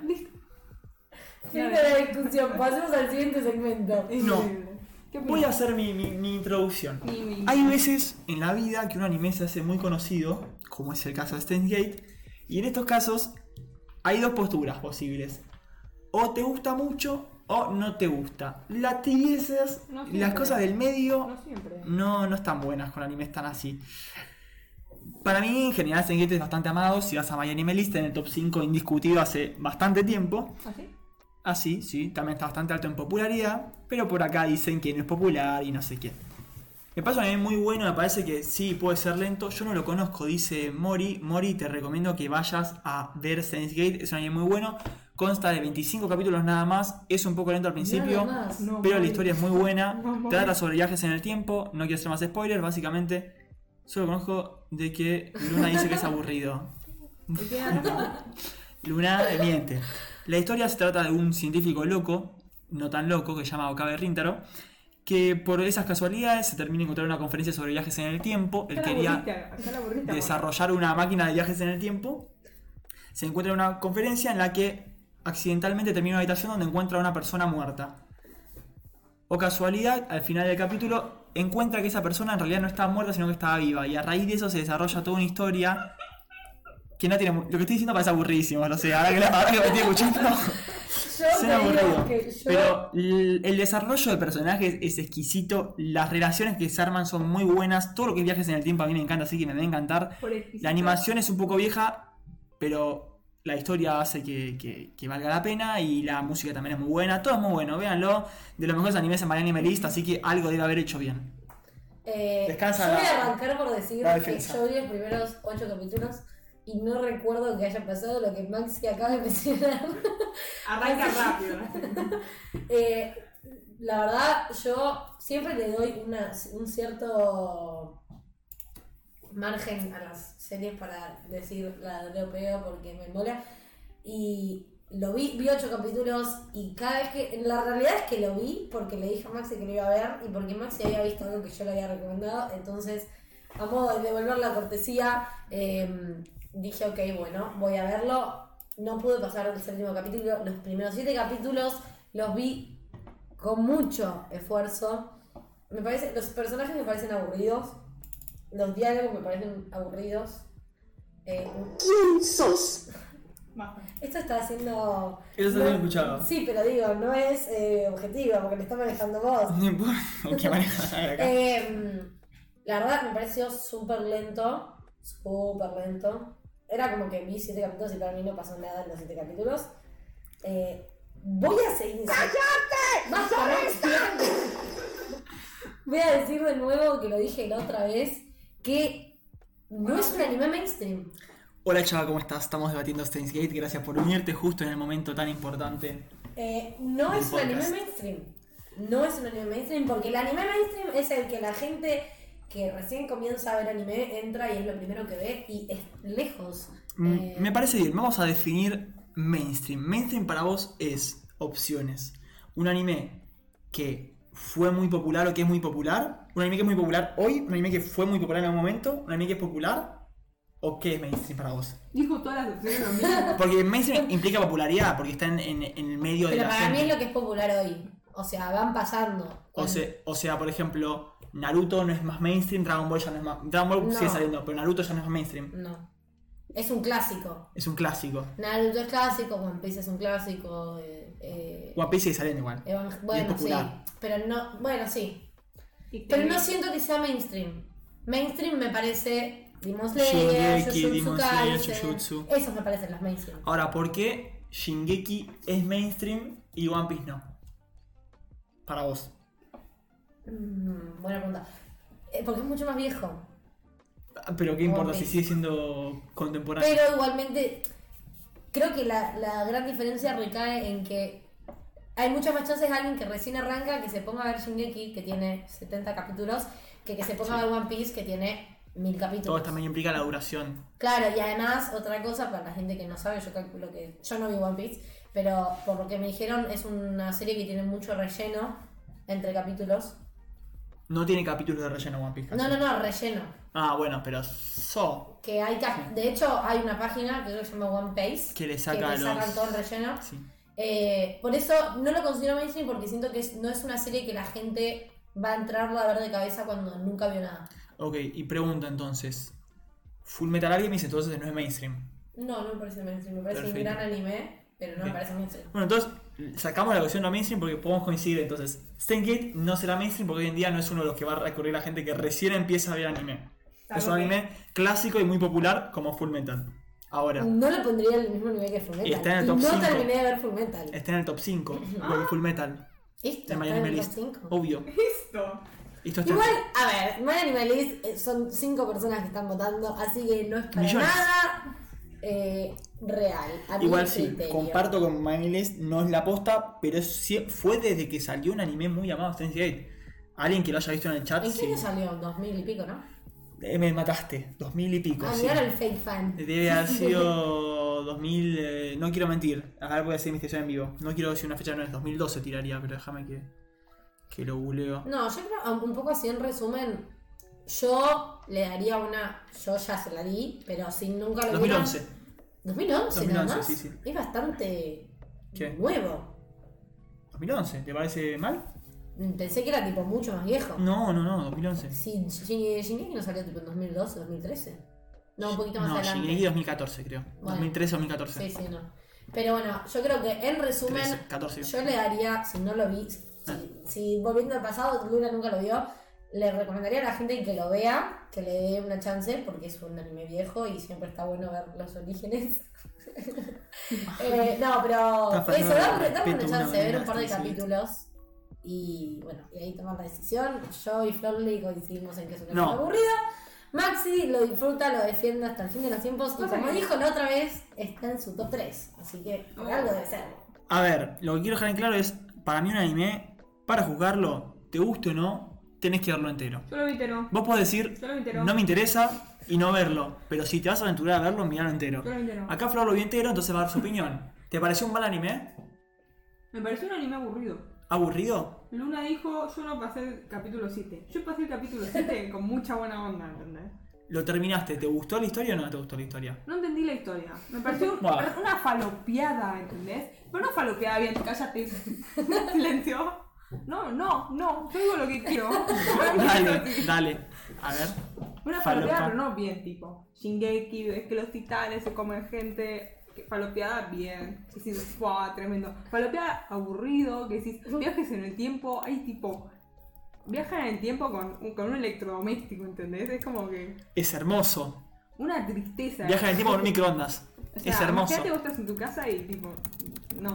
Fin de la discusión, pasemos al siguiente segmento. No. Voy a hacer mi, mi, mi introducción. Mi, mi. Hay veces en la vida que un anime se hace muy conocido, como es el caso de Steins;Gate, y en estos casos hay dos posturas posibles. O te gusta mucho o no te gusta. Las tibiezas, no las cosas del medio, no, no, no están buenas con animes tan así. Para mí, en general, Steins;Gate es bastante amado. Si vas a My Anime List, en el top cinco indiscutido hace bastante tiempo. ¿Así? Ah, sí, sí, también está bastante alto en popularidad, pero por acá dicen que no es popular y no sé qué. Me pasa un anime muy bueno, me parece que sí, puede ser lento. Yo no lo conozco, dice Mori. Mori, te recomiendo que vayas a ver Steins;Gate, es un anime muy bueno. Consta de veinticinco capítulos nada más. Es un poco lento al principio, no, pero la historia es muy buena. No, Trata sobre viajes en el tiempo. No quiero hacer más spoilers. Básicamente, solo conozco de que Luna dice que es aburrido. Luna miente. La historia se trata de un científico loco, no tan loco, que se llama Okabe Rintaro, que por esas casualidades se termina encontrando una conferencia sobre viajes en el tiempo. Él quería burrita, desarrollar una máquina de viajes en el tiempo. Se encuentra en una conferencia en la que accidentalmente termina una habitación donde encuentra a una persona muerta. O casualidad, al final del capítulo encuentra que esa persona en realidad no estaba muerta, sino que estaba viva. Y a raíz de eso se desarrolla toda una historia que no tiene... Lo que estoy diciendo parece aburridísimo, no sé, ahora que, ahora que me estoy escuchando... Suena aburrido. Yo... Pero el desarrollo de personajes es exquisito, las relaciones que se arman son muy buenas, todo lo que es viajes en el tiempo a mí me encanta, así que me debe encantar. La animación es un poco vieja, pero... La historia hace que, que, que valga la pena y la música también es muy buena. Todo es muy bueno, véanlo. De los mejores animes en My Anime List, así que algo debe haber hecho bien. Eh, Descansa. Yo voy a arrancar por decir que yo vi los primeros ocho capítulos y no recuerdo que haya pasado lo que Maxi acaba de mencionar. Arranca rápido. eh, la verdad, yo siempre le doy una, un cierto... margen a las series para decir la W P O porque me mola y lo vi, vi ocho capítulos y cada vez que, la realidad es que lo vi porque le dije a Maxi que lo iba a ver y porque Maxi había visto algo que yo le había recomendado, entonces a modo de devolver la cortesía eh, dije ok, bueno, voy a verlo. No pude pasar el séptimo capítulo, los primeros siete capítulos los vi con mucho esfuerzo. Me parece, los personajes me parecen aburridos. Los diálogos me parecen aburridos. Eh, ¿Quién sos? Esto está haciendo... Eso no lo he escuchado. Sí, pero digo, no es eh, objetivo, porque le está manejando vos. No importa, ¿qué manejas? eh, La verdad me pareció súper lento, súper lento. Era como que vi siete capítulos y para mí no pasó nada en los siete capítulos. Eh, voy a seguir... ¡Cállate! ¡Vas a ver! Voy a decir de nuevo que lo dije la otra vez, que no es un anime mainstream. Hola chava, ¿cómo estás? Estamos debatiendo Steins;Gate, gracias por unirte justo en el momento tan importante. Eh, no es podcast. Un anime mainstream, no es un anime mainstream, porque el anime mainstream es el que la gente que recién comienza a ver anime entra y es lo primero que ve y es lejos. Mm, eh... Me parece bien, vamos a definir mainstream. Mainstream para vos es opciones. Un anime que... fue muy popular o que es muy popular, un anime que es muy popular hoy, un anime que fue muy popular en algún momento, un anime que es popular, o qué es mainstream para vos. Dijo todas las opciones lo mismo. Porque mainstream implica popularidad, porque está en, en, en el medio. Pero de la gente. Pero para mí es lo que es popular hoy, o sea, van pasando. O sea, o sea, por ejemplo, Naruto no es más mainstream, Dragon Ball ya no es más, Dragon Ball no. Sigue saliendo, pero Naruto ya no es más mainstream. No. Es un clásico. Es un clásico. Naruto es clásico, One Piece es un clásico. Eh, eh, One Piece sigue saliendo igual. Evang- bueno, sí. Pero no, bueno, sí. Pero no siento que sea mainstream. Mainstream me parece Demon Slayer, Jujutsu Kaisen. Jujutsu. Esos me parecen los mainstream. Ahora, ¿por qué Shingeki es mainstream y One Piece no? Para vos. Mm, buena pregunta. Eh, porque es mucho más viejo. Pero qué importa si sigue siendo contemporáneo. Pero igualmente, creo que la, la gran diferencia recae en que hay muchas más chances de alguien que recién arranca que se ponga a ver Shingeki, que tiene setenta capítulos, que que se ponga sí. a ver One Piece, que tiene mil capítulos. Todo también implica la duración. Claro, y además, otra cosa, para la gente que no sabe, yo calculo que... Yo no vi One Piece, pero por lo que me dijeron, es una serie que tiene mucho relleno entre capítulos. No tiene capítulos de relleno One Piece. Casi. No, no, no, relleno. Ah, bueno, pero so... Que hay ca- de hecho, hay una página que creo que se llama One Piece, que le saca que le sacan los... todo el relleno. Sí. Eh, por eso no lo considero mainstream porque siento que es, no es una serie que la gente va a entrarla a ver de cabeza cuando nunca vio nada. Ok, y pregunta entonces, Full Metal Alchemist entonces no es mainstream. No, no me parece mainstream, me parece Perfecto. Un gran anime, pero no Bien. Me parece mainstream. Bueno, entonces sacamos la cuestión no mainstream porque podemos coincidir, entonces Steins;Gate no será mainstream porque hoy en día no es uno de los que va a recurrir a la gente que recién empieza a ver anime. Es un anime clásico y muy popular como Full Metal. Ahora, no lo pondría al mismo nivel que Full Metal. Está en el top y no cinco. Terminé de ver Full Metal. Está en el top cinco. Ah. Full Metal. Esto. De My Anime List. Obvio. Esto. Esto está Igual, en... a ver, My Anime List son cinco personas que están votando, así que no es para Millones. Nada. Eh, real. A igual sí, criterio. Comparto con Maniles, no es la posta, pero sí, fue desde que salió un anime muy llamado Steins;Gate. Alguien que lo haya visto en el chat. ¿En qué año sí. salió? Dos mil y pico, ¿no? Eh, me mataste, dos mil y pico. Ah, sí. Era el fake fan. Debe haber sido dos mil, eh, no quiero mentir. Ahora voy a hacer investigación en vivo. No quiero decir una fecha, no es dos mil doce tiraría, pero déjame que, que lo googleo. No, yo creo, un poco así en resumen, yo le daría una, yo ya se la di, pero si nunca lo vieron. dos mil once dos mil once nada más, sí, sí. Es bastante ¿Qué? nuevo. ¿dos mil once? ¿Te parece mal? Pensé que era tipo mucho más viejo. No, no, no, dos mil once. Sí, Shingeki no salió tipo en dos mil doce, dos mil trece. No, un poquito más no, adelante. No, Shingeki dos mil catorce creo. Bueno, dos mil trece, dos mil catorce. Sí, sí, no. Pero bueno, yo creo que en resumen, trece, catorce yo le daría, si no lo vi, si, ah. si volviendo al pasado, Luna nunca lo vio, le recomendaría a la gente que lo vea, que le dé una chance, porque es un anime viejo y siempre está bueno ver los orígenes. eh, no, pero no, eso, darle no, una chance, ver un par de capítulos. Y bueno, y ahí tomar la decisión. Yo y Florley coincidimos en que es una cosa aburrida. Maxi lo disfruta, lo defiende hasta el fin de los tiempos. Y como dijo la otra vez, está en su top tres. Así que por algo debe ser. A ver, lo que quiero dejar en claro es: para mí, un anime, para juzgarlo, te guste o no, tenés que verlo entero. Yo lo vi entero. Vos podés decir: no me interesa y no verlo. Pero si te vas a aventurar a verlo, miralo entero. Yo lo vi entero. Acá Flor lo vi entero, entonces va a dar su opinión. ¿Te pareció un mal anime? Me pareció un anime aburrido. ¿Aburrido? Luna dijo, yo no pasé el capítulo siete. Yo pasé el capítulo siete con mucha buena onda, ¿entendés? Lo terminaste, ¿te gustó la historia o no te gustó la historia? No entendí la historia. Me pareció un, una falopeada, ¿entendés? Pero una falopeada, bien, cállate. Silencio. No, no, no, yo digo lo que quiero. Dale, dale. A ver. Una falopeada, pero no bien, tipo. Shingeki, es que los titanes se comen gente. Falopeada, bien. Que decís, ¡buah! Tremendo. Falopeada, aburrido. Que decís, viajes en el tiempo. Hay tipo. Viajan en el tiempo con, con un electrodoméstico, ¿entendés? Es como que. Es hermoso. Una tristeza. Viajan en el tiempo con microondas. O sea, es hermoso. Ya te gustas en tu casa y tipo. No.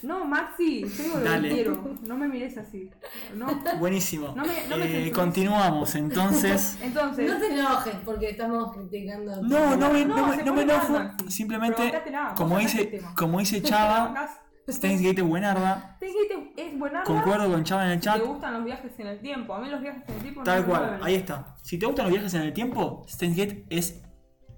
No, Maxi, yo digo lo Dale. que quiero. No me mires así. No. Buenísimo. No me, no me eh, continuamos, entonces. entonces. No te enojes porque estamos criticando. No, no me, no, no, me, no me enojo. Maxi. Simplemente, nada, como, dice, como dice Chava, Steins;Gate es buenarda. Steins;Gate es buenarda. Concuerdo con Chava en el chat. Si te gustan los viajes en el tiempo. A mí los viajes en el tiempo no Tal me cual, me ahí está. Si te gustan los viajes en el tiempo, Steins;Gate es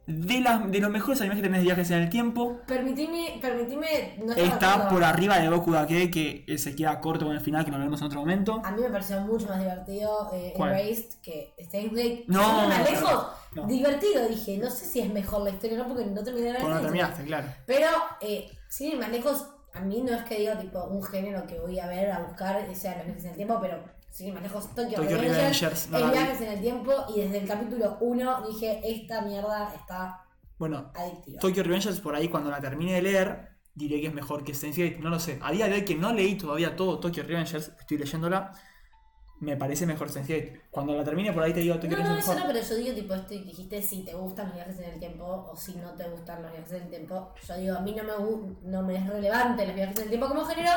De, las, de los mejores animes que tenés de viajes en el tiempo. Permitime, permitime no está por arriba de Boku da Ke, que se queda corto con el final, que lo veremos en otro momento. A mí me pareció mucho más divertido eh, Erased que Steins;Gate. No, me alejo. No. Divertido, dije. No sé si es mejor la historia, no, porque no terminé la historia. No terminaste, claro. Pero, eh, sin ir más lejos, a mí no es que diga tipo un género que voy a ver, a buscar, o sea, los viajes en el tiempo, pero. Sí, me lejos Tokyo, Tokyo Revengers, no el viajes vi. En el tiempo, y desde el capítulo uno dije, esta mierda está bueno, adictiva. Tokyo Revengers, por ahí cuando la termine de leer, diré que es mejor que Steins;Gate, no lo sé. A día de hoy que no leí todavía todo Tokyo Revengers, estoy leyéndola, me parece mejor Steins;Gate. Cuando la termine por ahí te digo Tokyo no, Revengers. No, no, eso no, pero yo digo tipo esto que dijiste, si te gustan los viajes en el tiempo o si no te gustan los viajes en el tiempo. Yo digo, a mí no me, no me es relevante los viajes en el tiempo como género.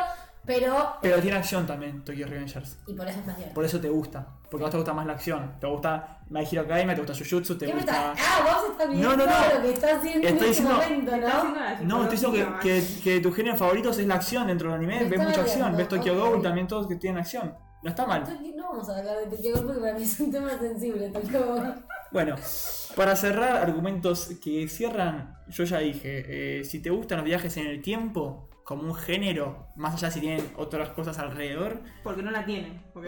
Pero, pero tiene acción también Tokyo Revengers. Y por eso es más divertido. Por eso te gusta. Porque a vos te gusta más la acción. Te gusta My Hero Academia, te gusta Jujutsu, te gusta. Ah, vos estás viendo no, no, no. lo que estás haciendo estoy en este momento, ¿no? No, estoy diciendo que, que, que tus géneros favoritos es la acción dentro del anime. Me ves mucha acción. Ves Tokyo okay. Ghoul también, todos que tienen acción. No está mal. No vamos a hablar de Tokyo Ghoul porque para mí es un tema sensible, Tokyo Ghoul. Bueno, para cerrar, argumentos que cierran, yo ya dije, eh, si te gustan los viajes en el tiempo. Como un género, más allá si tienen otras cosas alrededor. Porque no la tienen, ¿ok?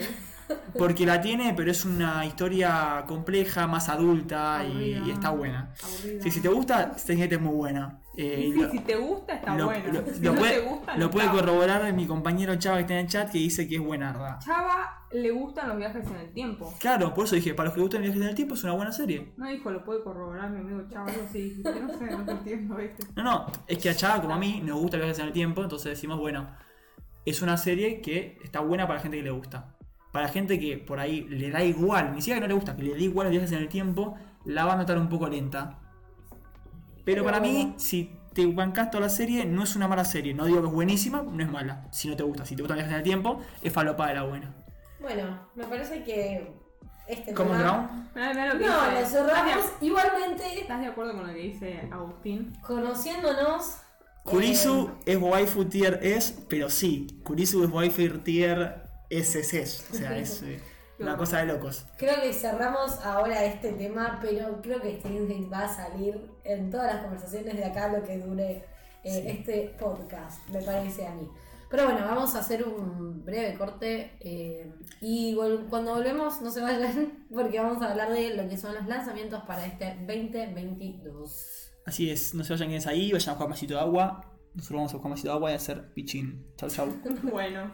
Porque la tiene, pero es una historia compleja, más adulta aburrida, y, y está buena. Sí, si te gusta, Steins;Gate es muy buena. Eh, sí, lo, si te gusta, está lo, buena. Lo, lo, si lo no puede, te gusta, lo puede corroborar mi compañero Chava que está en el chat, que dice que es buena. Chava le gustan los viajes en el tiempo. Claro, por eso dije, para los que gustan los viajes en el tiempo es una buena serie. No dijo, lo puede corroborar mi amigo Chava, no sé, no sé, no entiendo esto. No, no, es que a Chava como a mí nos gusta los viajes en el tiempo, entonces decimos, bueno, es una serie que está buena para la gente que le gusta. Para gente que por ahí le da igual, ni siquiera que no le gusta, que le da igual los viajes en el tiempo, la va a notar un poco lenta. Pero, Pero para mí, si te bancás toda la serie, no es una mala serie. No digo que es buenísima, no es mala. Si no te gusta, si te gustan los viajes en el tiempo, es falopa de la buena. Bueno, me parece que este tema No, no, lo que no lo cerramos. ¿Estás igualmente? ¿Estás de acuerdo con lo que dice Agustín? Conociéndonos. Kurisu eh... es waifu tier S, pero sí, Kurisu es waifu tier S S S. O sea, es eh, una cosa de locos. Creo que cerramos ahora este tema, pero creo que Steins;Gate va a salir en todas las conversaciones de acá lo que dure eh, sí. este podcast, me parece a mí. Pero bueno, vamos a hacer un breve corte eh, y vol- cuando volvemos no se vayan porque vamos a hablar de lo que son los lanzamientos para este veinte veintidós. Así es, no se vayan que es ahí, vayan a buscar un vasito de agua. Nosotros vamos a buscar un vasito de agua y a hacer pichín. Chau, chau. Bueno.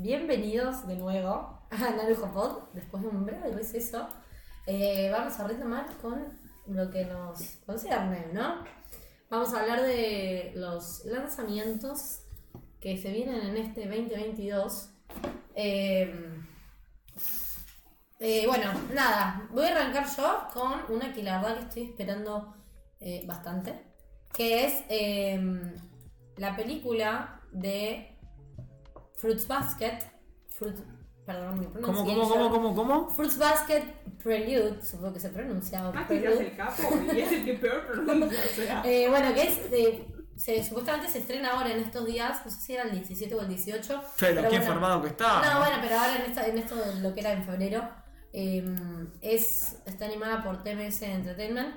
Bienvenidos de nuevo a NaruhoPod, después de un breve receso. Eh, vamos a retomar con lo que nos concierne, ¿no? Vamos a hablar de los lanzamientos que se vienen en este veinte veintidós. Eh, eh, bueno, nada, voy a arrancar yo con una que la verdad que estoy esperando eh, bastante, que es eh, la película de... Fruits Basket, Fruit, perdón, mi pronunciación. ¿Cómo, cómo, cómo, cómo, cómo? Fruits Basket Prelude, supongo que se pronuncia. Ah, que es el capo y es el que peor pronuncia, o sea. eh, bueno, que es, eh, se, supuestamente se estrena ahora en estos días, no sé si era el diecisiete o el dieciocho. Pero, pero qué bueno, formado que está. No, bueno, pero ahora en, esta, en esto, lo que era en febrero, eh, es, está animada por T M S Entertainment.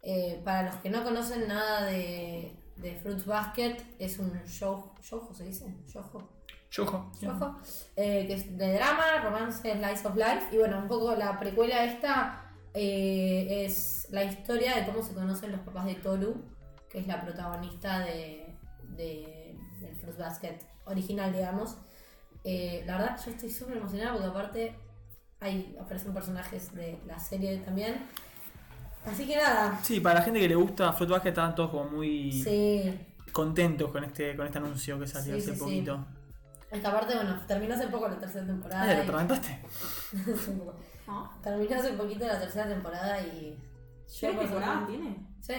Eh, para los que no conocen nada de, de Fruits Basket, es un show, showjo, ¿se dice? Showjo. Shoujo, yeah. eh, que es de drama, romance, slice of life. Y bueno, un poco la precuela esta eh, es la historia de cómo se conocen los papás de Toru, que es la protagonista de, de del Fruits Basket original, digamos. Eh, la verdad, yo estoy súper emocionada porque aparte hay, aparecen personajes de la serie también. Así que nada. Sí, para la gente que le gusta Fruits Basket estaban todos como muy sí. contentos con este, con este anuncio que salió sí, hace sí, poquito. Sí. Es que aparte, bueno, terminó hace poco la tercera temporada. Ah, ¿lo atragantaste? Y... terminó hace poquito la tercera temporada y... ¿Qué temporada tiene? Sí,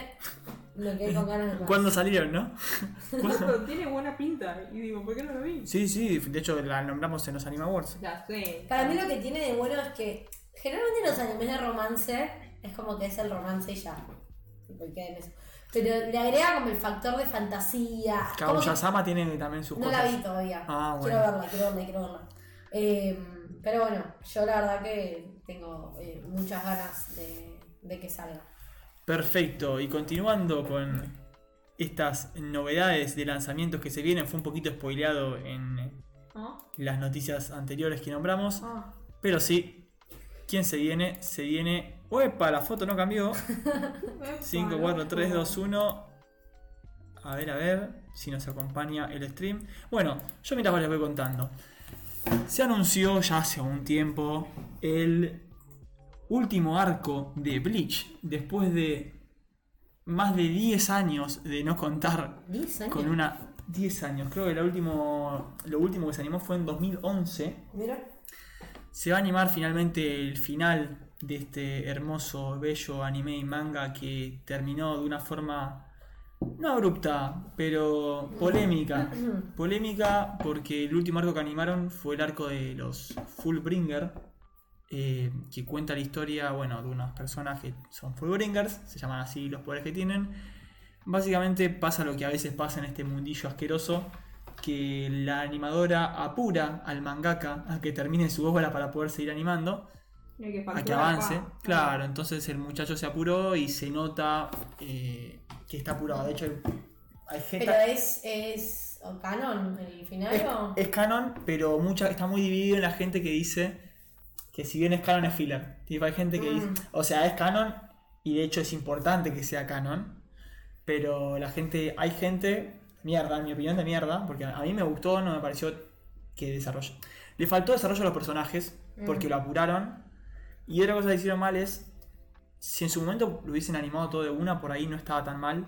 lo que con ganas de ¿cuándo salieron, no? No, pero tiene buena pinta. Y digo, ¿por qué no lo vi? Sí, sí, de hecho la nombramos en los Anime Awards. Ya sé. Para mí lo que tiene de bueno es que generalmente los animes de romance es como que es el romance y ya. Porque en eso... pero le agrega como el factor de fantasía. Kaguya-sama que... tiene también sus no cosas. No la vi todavía. Ah, bueno. Quiero verla, quiero verla, quiero verla. Eh, pero bueno, yo la verdad que tengo eh, muchas ganas de, de que salga. Perfecto. Y continuando con estas novedades de lanzamientos que se vienen, fue un poquito spoileado en ¿ah? Las noticias anteriores que nombramos. Ah. Pero sí, ¿quién se viene? Se viene... ¡Uepa! La foto no cambió. cinco, cuatro, tres, dos, uno. A ver, a ver si nos acompaña el stream. Bueno, yo mientras vos les voy contando. Se anunció ya hace un tiempo el último arco de Bleach. Después de más de diez años de no contar. ¿diez años? Con una... diez años. Creo que lo último, lo último que se animó fue en dos mil once. Mira. Se va a animar finalmente el final de este hermoso, bello anime y manga que terminó de una forma... no abrupta, pero polémica. Polémica porque el último arco que animaron fue el arco de los Fullbringer, eh, que cuenta la historia, bueno, de unas personas que son Fullbringers, se llaman así los poderes que tienen. Básicamente pasa lo que a veces pasa en este mundillo asqueroso, que la animadora apura al mangaka a que termine su obra para poder seguir animando, que a que avance. Acá. Claro, entonces el muchacho se apuró y se nota... Eh, que está apurado, de hecho hay, hay gente... ¿Pero es, es canon el final es, o...? Es canon, pero mucha, está muy dividido en la gente que dice que si bien es canon es filler. Tipo, hay gente que mm. dice... O sea, es canon y de hecho es importante que sea canon, pero la gente... Hay gente... Mierda, en mi opinión de mierda, porque a mí me gustó, no me pareció que desarrolle. Le faltó desarrollo a los personajes porque mm. lo apuraron, y otra cosa que hicieron mal es... Si en su momento lo hubiesen animado todo de una, por ahí no estaba tan mal.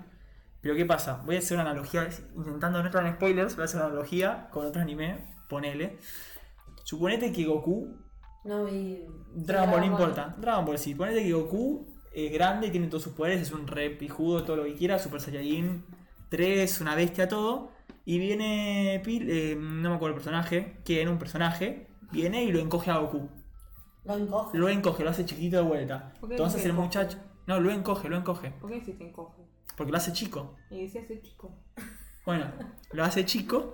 Pero ¿qué pasa? Voy a hacer una analogía, intentando no entrar en spoilers, voy a hacer una analogía con otro anime, ponele. Suponete que Goku... No vi... Dragon Ball, no importa. Dragon Ball, sí. Ponete que Goku es grande, tiene todos sus poderes, es un re pijudo, todo lo que quiera, Super Saiyajin tres, una bestia, todo. Y viene... Pil, eh, no me acuerdo el personaje, que era un personaje, viene y lo encoge a Goku. Lo encoge. Lo encoge, lo hace chiquito de vuelta. Entonces el muchacho... No, lo encoge, lo encoge. ¿Por qué dice que encoge? Porque lo hace chico. Y dice hace chico. Bueno, lo hace chico,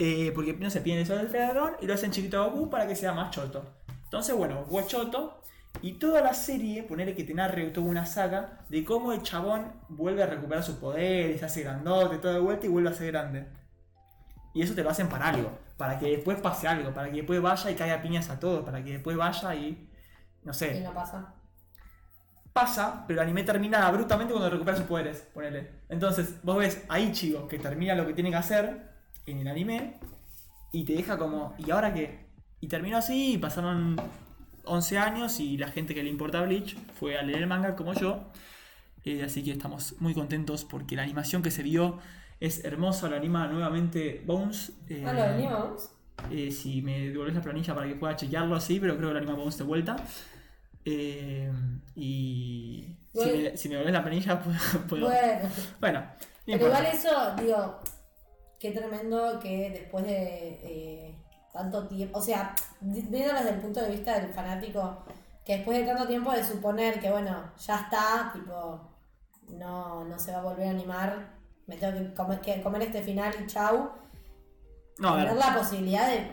eh, porque no se piden el sol del dragón y lo hacen chiquito a Goku para que sea más choto. Entonces, bueno, Goku es choto. Y toda la serie, ponerle que te narre toda una saga de cómo el chabón vuelve a recuperar sus poderes, se hace grandote, todo de vuelta y vuelve a ser grande. Y eso te lo hacen para algo, para que después pase algo, para que después vaya y caiga piñas a todos, para que después vaya y... no sé. Y no pasa. Pasa, pero el anime termina abruptamente cuando recupera sus poderes, ponele. Entonces, vos ves a Ichigo que termina lo que tiene que hacer en el anime y te deja como, ¿y ahora qué? Y terminó así y pasaron once años y la gente que le importa Bleach fue a leer el manga como yo. Eh, así que estamos muy contentos porque la animación que se vio... Es hermosa, lo anima nuevamente Bones. Eh, ¿Ah, lo anima Bones? Eh, si me devolvés la planilla para que pueda chequearlo así, pero creo que lo anima Bones de vuelta. Eh, y bueno. si, me, si me devolvés la planilla, puedo. puedo. Bueno, bueno pero igual eso, digo, qué tremendo que después de eh, tanto tiempo, o sea, viéndolo desde el punto de vista del fanático, que después de tanto tiempo de suponer que, bueno, ya está, tipo, no, no se va a volver a animar. Me tengo que comer, que comer este final y chau. No, tener la posibilidad de,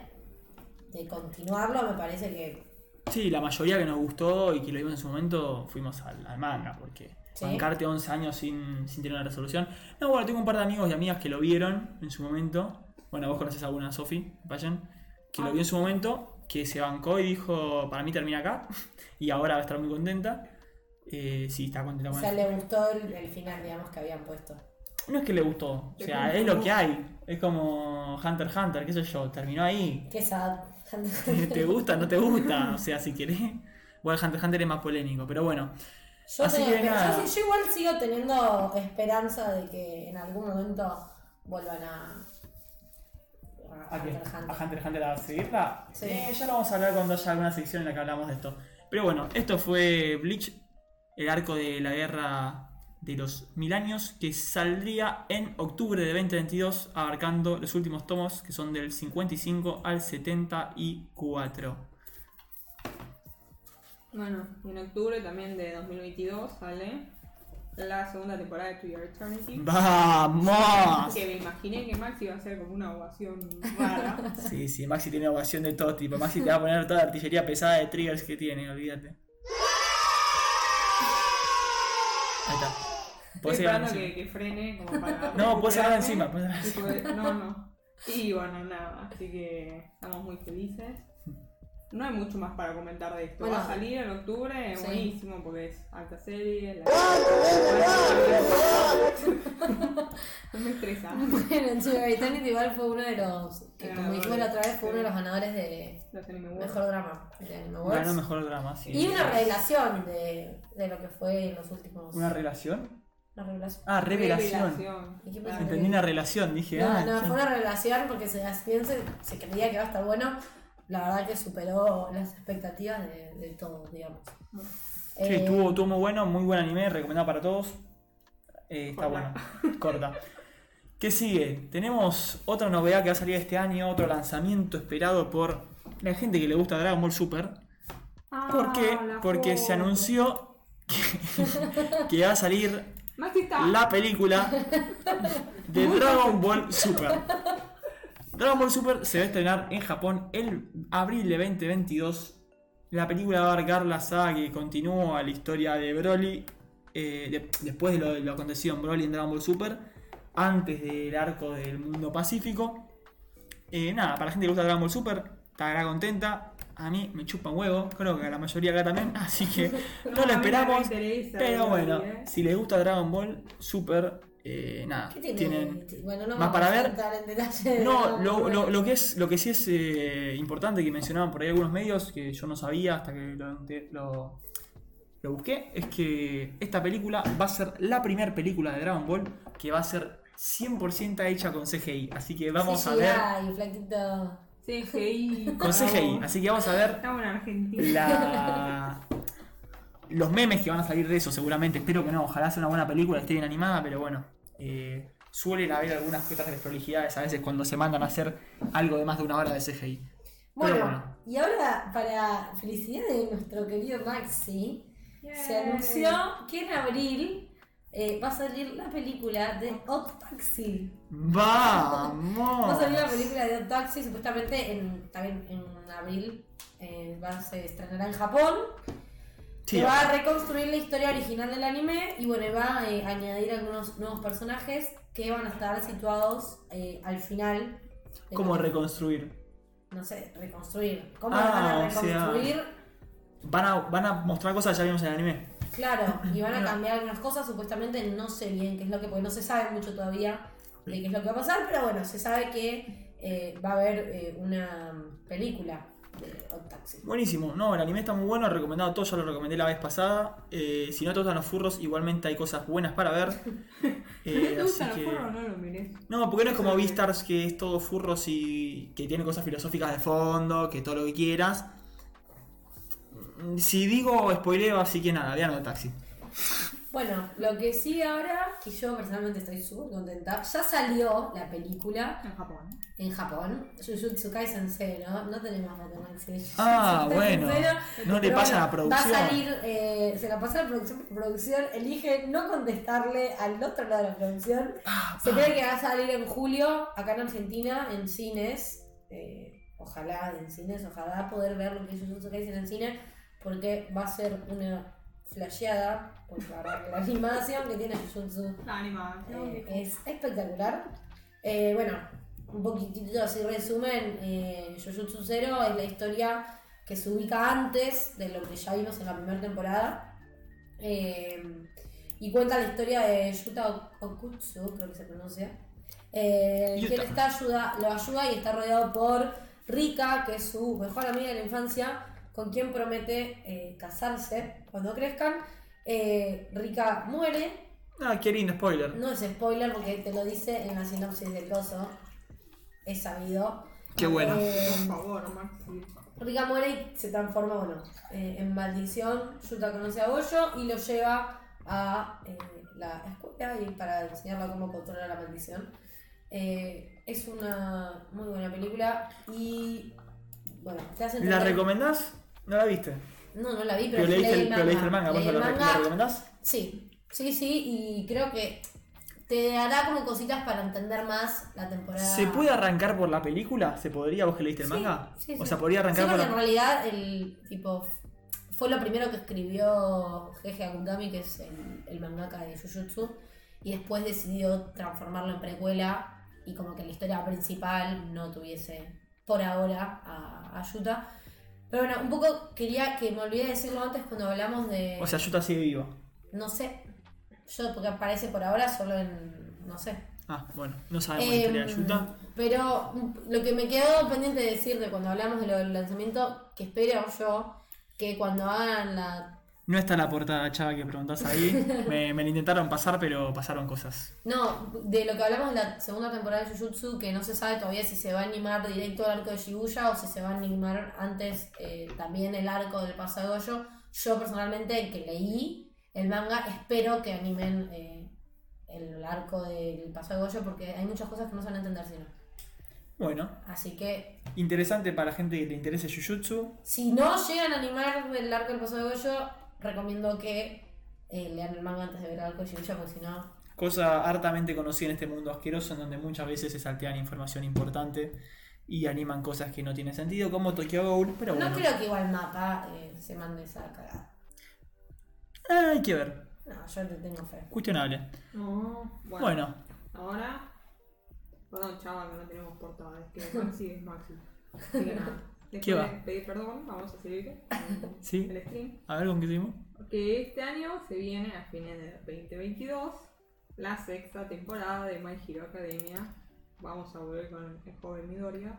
de continuarlo me parece que... Sí, la mayoría que nos gustó y que lo vimos en su momento fuimos al, al manga, porque ¿sí? Bancarte once años sin, sin tener una resolución. No, bueno, tengo un par de amigos y amigas que lo vieron en su momento. Bueno, vos conocés a una, Sofi, vayan, que ah. lo vio en su momento, que se bancó y dijo, para mí termina acá, y ahora va a estar muy contenta. Eh, sí, está contenta con O sea, eso. Le gustó el, el final, digamos, que habían puesto. No es que le gustó, o sea, es lo que hay. Es como Hunter x Hunter, qué sé yo, terminó ahí. Qué sad. ¿Te gusta? ¿No te gusta? O sea, si querés. Bueno, Hunter x Hunter es más polémico, pero bueno. Yo, así tengo, que pero nada. Yo, yo igual sigo teniendo esperanza de que en algún momento vuelvan a... ¿A, ¿A Hunter x Hunter? ¿A Hunter x Hunter a seguirla? Sí. Eh, ya lo vamos a hablar cuando haya alguna sección en la que hablamos de esto. Pero bueno, esto fue Bleach, el arco de la guerra... de los mil años, que saldría en octubre de veinte veintidós, abarcando los últimos tomos, que son del cincuenta y cinco al setenta y cuatro. Bueno, y en octubre también de dos mil veintidós sale la segunda temporada de To Your Eternity. ¡Vamos! Que me imaginé que Maxi iba a hacer como una ovación rara. Sí, sí, Maxi tiene ovación de todo tipo. Maxi te va a poner toda la artillería pesada de triggers que tiene, olvídate. Ahí está. Estoy esperando que, que frene como para... No, puedes hablar encima. Poder... No, no. Y bueno, nada. Así que estamos muy felices. No hay mucho más para comentar de esto. Bueno, va a salir en octubre. Sí. Buenísimo, porque es alta serie. La... no me estresa. Bueno, Eternity igual fue uno de los... Que ganadores, como dijimos la otra vez, fue uno de los ganadores de... Los Anime Awards. Mejor drama. De Anime Awards. Bueno, mejor drama, sí. Y una relación de, de lo que fue en los últimos... ¿Una relación? Una revelación. Ah, revelación. revelación. Entendí claro. una relación, dije. No, ah, no, sí. fue una revelación porque se, se, se creía que iba a estar bueno. La verdad que superó las expectativas de, de todos, digamos. Bueno. Sí, eh, estuvo, estuvo muy bueno, muy buen anime, recomendado para todos. Eh, está bueno, corta. ¿Qué sigue? Tenemos otra novedad que va a salir este año, otro lanzamiento esperado por la gente que le gusta Dragon Ball Super. Ah, ¿Por qué? Porque se anunció que, que va a salir la película de Dragon Ball Super. Dragon Ball Super se va a estrenar en Japón el abril de veinte veintidós. La película va a abarcar la saga que continúa la historia de Broly. Eh, de, después de lo, de lo acontecido en Broly en Dragon Ball Super, antes del arco del mundo pacífico. Eh, nada, para la gente que gusta Dragon Ball Super, estará contenta. A mí me chupa un huevo, creo que a la mayoría acá también, así que no, no lo esperamos. Pero bueno, vida, ¿eh? Si les gusta Dragon Ball Super, eh, nada, tiene? tienen bueno, no más para ver. No, lo, lo, lo que es, lo que sí es eh, importante que mencionaban por ahí algunos medios que yo no sabía hasta que lo, lo Lo busqué, es que esta película va a ser la primera película de Dragon Ball que va a ser cien por ciento hecha con C G I. Así que vamos C G I, a ver... Flaquito. C G I. Con C G I. Así que vamos a ver... Estamos en Argentina. La... Los memes que van a salir de eso seguramente. Espero que no. Ojalá sea una buena película, esté bien animada, pero bueno. Eh, suelen haber algunas cuotas de desprolijidades a veces cuando se mandan a hacer algo de más de una hora de C G I. Bueno, bueno. Y ahora, para felicidad de nuestro querido Maxi... Yeah. Se anunció que en abril eh, va a salir la película de Odd Taxi. ¡Vamos! Va a salir la película de Odd Taxi, supuestamente en, también en abril eh, va, se estrenará en Japón. Sí. Que va a reconstruir la historia original del anime y bueno, va eh, a añadir algunos nuevos personajes que van a estar situados eh, al final. ¿Cómo la... reconstruir? No sé, reconstruir. ¿Cómo ah, van a reconstruir? O sea... Van a, van a mostrar cosas que ya vimos en el anime. Claro, y van a cambiar algunas cosas. Supuestamente no sé bien qué es lo que... Porque no se sabe mucho todavía de qué es lo que va a pasar. Pero bueno, se sabe que eh, va a haber eh, una película de Odd Taxi. Buenísimo. No, el anime está muy bueno. Recomendado todo. Ya lo recomendé la vez pasada. eh, Si no te gustan los furros, igualmente hay cosas buenas para ver. eh, ¿Te gustan que... los furros? No lo miré. No, porque no es como Beastars, que es todo furros y que tiene cosas filosóficas de fondo, que todo lo que quieras. Si digo spoileo, así que nada, vean el taxi. Bueno, lo que sí ahora, que yo personalmente estoy súper contenta, ya salió la película. En Japón. En Japón. Jujutsu Kaisen cero, ¿no? No tenemos Matemax. Ah, bueno. Sincero, no le pasa bueno, a la producción. Va a salir, eh, se la pasa a la producción, producción, elige no contestarle al otro lado de la producción. Ah, se cree ah. que va a salir en julio, acá en Argentina, en cines. Eh, ojalá en cines, ojalá poder ver lo que es Jujutsu Kaisen en cine. Porque va a ser una flasheada, porque la animación que tiene Jujutsu eh, es espectacular. Eh, bueno, un poquitito así resumen, eh, Jujutsu cero es la historia que se ubica antes de lo que ya vimos en la primera temporada. Eh, y cuenta la historia de Yuta Okutsu, creo que se pronuncia. Eh, quien está ayuda, lo ayuda y está rodeado por Rika, que es su mejor amiga de la infancia, con quien promete eh, casarse cuando crezcan. Eh, Rika muere. Ah, qué lindo spoiler. No es spoiler porque te lo dice en la sinopsis del coso. Es sabido. Qué bueno. Eh, Por favor, Maxi. Rika muere y se transforma, bueno, eh, en maldición. Yuta conoce a Gojo y lo lleva a eh, la escuela y para enseñarla cómo controlar la maldición. Eh, es una muy buena película y... Bueno, ¿te hacen ¿La recomendás? ¿No la viste? No, no la vi, pero, pero leí el, el, el manga. ¿Vos lo recomendás? Sí, sí, sí, y creo que te hará como cositas para entender más la temporada. ¿Se puede arrancar por la película? ¿Se podría? ¿Vos que leíste el manga? Sí, sí, o sea, sí. podría arrancar sí, por la... en realidad el tipo fue lo primero que escribió G G Akutami, que es el, el mangaka de Jujutsu, y después decidió transformarlo en precuela y como que la historia principal no tuviese... por ahora a, a Yuta. Pero bueno, un poco quería que me olvidé de decirlo antes cuando hablamos de... O sea, Yuta sigue vivo. No sé. Yo, porque aparece por ahora solo en... no sé. Ah, bueno. No sabemos eh, la historia de Yuta. Pero lo que me quedó pendiente de decir de cuando hablamos de lo del lanzamiento, que espero yo que cuando hagan la No está la portada chava que preguntás ahí. Me, me la intentaron pasar, pero pasaron cosas. No, de lo que hablamos en la segunda temporada de Jujutsu, que no se sabe todavía si se va a animar directo al arco de Shibuya o si se va a animar antes eh, también el arco del paso de Gojo. Yo personalmente, que leí el manga, espero que animen eh, el arco del paso de Gojo, porque hay muchas cosas que no se van a entender si no. Bueno, así que interesante para gente que le interese Jujutsu. Si no llegan a animar el arco del paso de Gojo, recomiendo que eh, lean el manga antes de ver el arco de Shibuya, porque si no... Cosa hartamente conocida en este mundo asqueroso, en donde muchas veces se saltean información importante y animan cosas que no tienen sentido, como Tokyo Ghoul, pero no bueno. No creo que igual MAPA eh, se mande esa cagada. Ah, hay que ver. No, yo te tengo fe. Cuestionable. No, bueno. bueno. Ahora... Perdón, chaval, que no tenemos portada, es que Maxi es Maxi. Así que nada. Después de pedir perdón, vamos a seguir con ¿sí? el stream. A ver, ¿con qué seguimos? Que este año se viene, a fines de veinte veintidós, la sexta temporada de My Hero Academia. Vamos a volver con el joven Midoriya.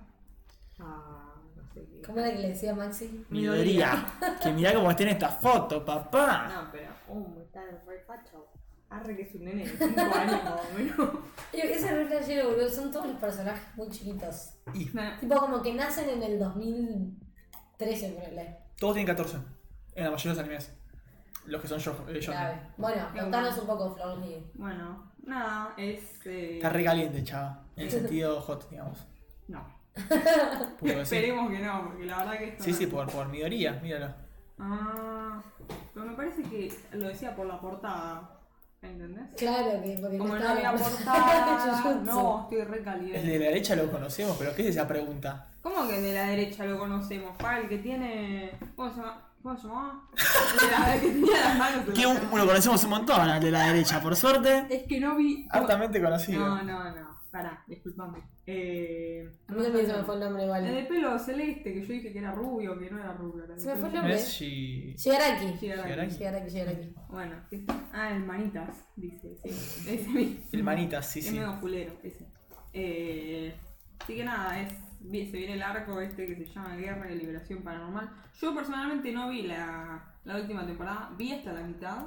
Ah, no sé qué. ¿Cómo era que le decía Maxi? Midoriya. Que mirá cómo está en esta foto, papá. No, pero, oh, está el rey facho. Arre que es un nene de cinco años más o menos. Ese re flashero, boludo, son todos los personajes muy chiquitos. Y nah. Tipo como que nacen en el dos mil trece, creo. Todos tienen catorce, en la mayoría de los animes. Los que son yo, eh, yo no. Bueno, contanos un poco, Flor. Bueno, nada, es... Eh... Está re caliente, chava, en el sentido hot, digamos. No. Esperemos que no, porque la verdad que esto... Sí, no sí, es... por, por Midoriya, míralo. Ah, pero me parece que lo decía por la portada. ¿Entendés? Claro que porque como no había portada. No, estoy re caliente. El de la derecha lo conocemos, pero ¿qué es esa pregunta? ¿Cómo que el de la derecha lo conocemos? Para el que tiene... ¿Cómo se llama? ¿Cómo se llama? El que tenía las manos. Que un, lo conocemos un montón, el de la derecha, por suerte. Es que no vi... Altamente conocido. No, no, no. Pará, disculpame. Eh, A mí también se me fue el nombre, vale. El de pelo celeste, que yo dije que era rubio, que no era rubio. Se me fue el nombre. Shigaraki. Shigaraki. Shigaraki, Shigaraki. Bueno, ah, el manitas, dice, sí. Ese mismo. El manitas, sí, sí. Es medio culero, ese. Eh, así que nada, es, se viene el arco este que se llama Guerra de Liberación Paranormal. Yo personalmente no vi la, la última temporada, vi hasta la mitad,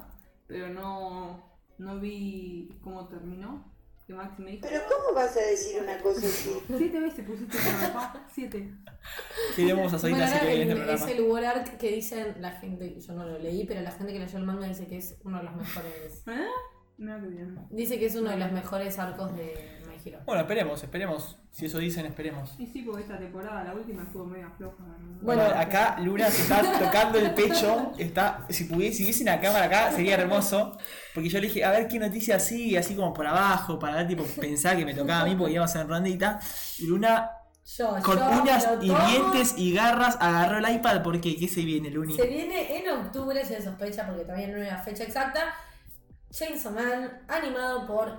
pero no, no vi cómo terminó. Que Max me dijo, pero ¿cómo vas a decir una cosa así? Siete veces pusiste la ropa, siete. Queremos hacer bueno, así que en este programa. Es el wall art que dicen la gente, yo no lo leí, pero la gente que leyó el manga dice que es uno de los mejores. ¿Eh? No, que bien. Dice que es uno de los mejores arcos de My Hero. Bueno, esperemos, esperemos. Si eso dicen, esperemos. Y sí, porque esta temporada, la última, estuvo medio floja. ¿No? Bueno, acá Luna se está tocando el pecho. Está, si pudiese, si hubiese una cámara acá, sería hermoso. Porque yo le dije, a ver qué noticia así, así como por abajo, para dar tipo pensar que me tocaba a mí, porque íbamos en rondita. Y Luna... Yo, con yo, uñas y todos... dientes y garras agarró el iPad porque ¿qué se viene, Luni? Se viene en octubre, se sospecha porque todavía no hay una fecha exacta. Chainsaw Man, animado por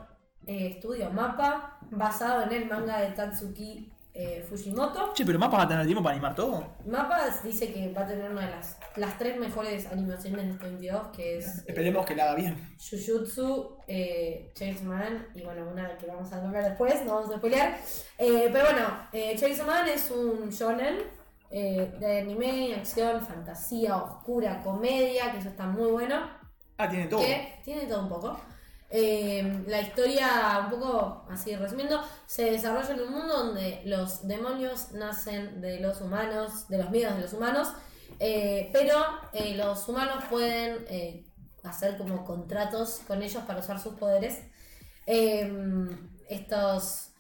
Estudio eh, MAPA, basado en el manga de Tatsuki eh, Fujimoto. Che, pero MAPA va a tener tiempo para animar todo. MAPA dice que va a tener una de las, las tres mejores animaciones de este veintidós, que es... Esperemos eh, que la haga bien. Jujutsu, eh, Chainsaw Man, y bueno, una que vamos a nombrar después, no vamos a spoilear. Eh, pero bueno, eh, Chainsaw Man es un shonen eh, de anime, acción, fantasía, oscura, comedia, que eso está muy bueno. Ah, tiene todo. Que tiene todo un poco. Eh, la historia, un poco así resumiendo, se desarrolla en un mundo donde los demonios nacen de los humanos, de los miedos de los humanos, eh, pero eh, los humanos pueden eh, hacer como contratos con ellos para usar sus poderes. Eh, estos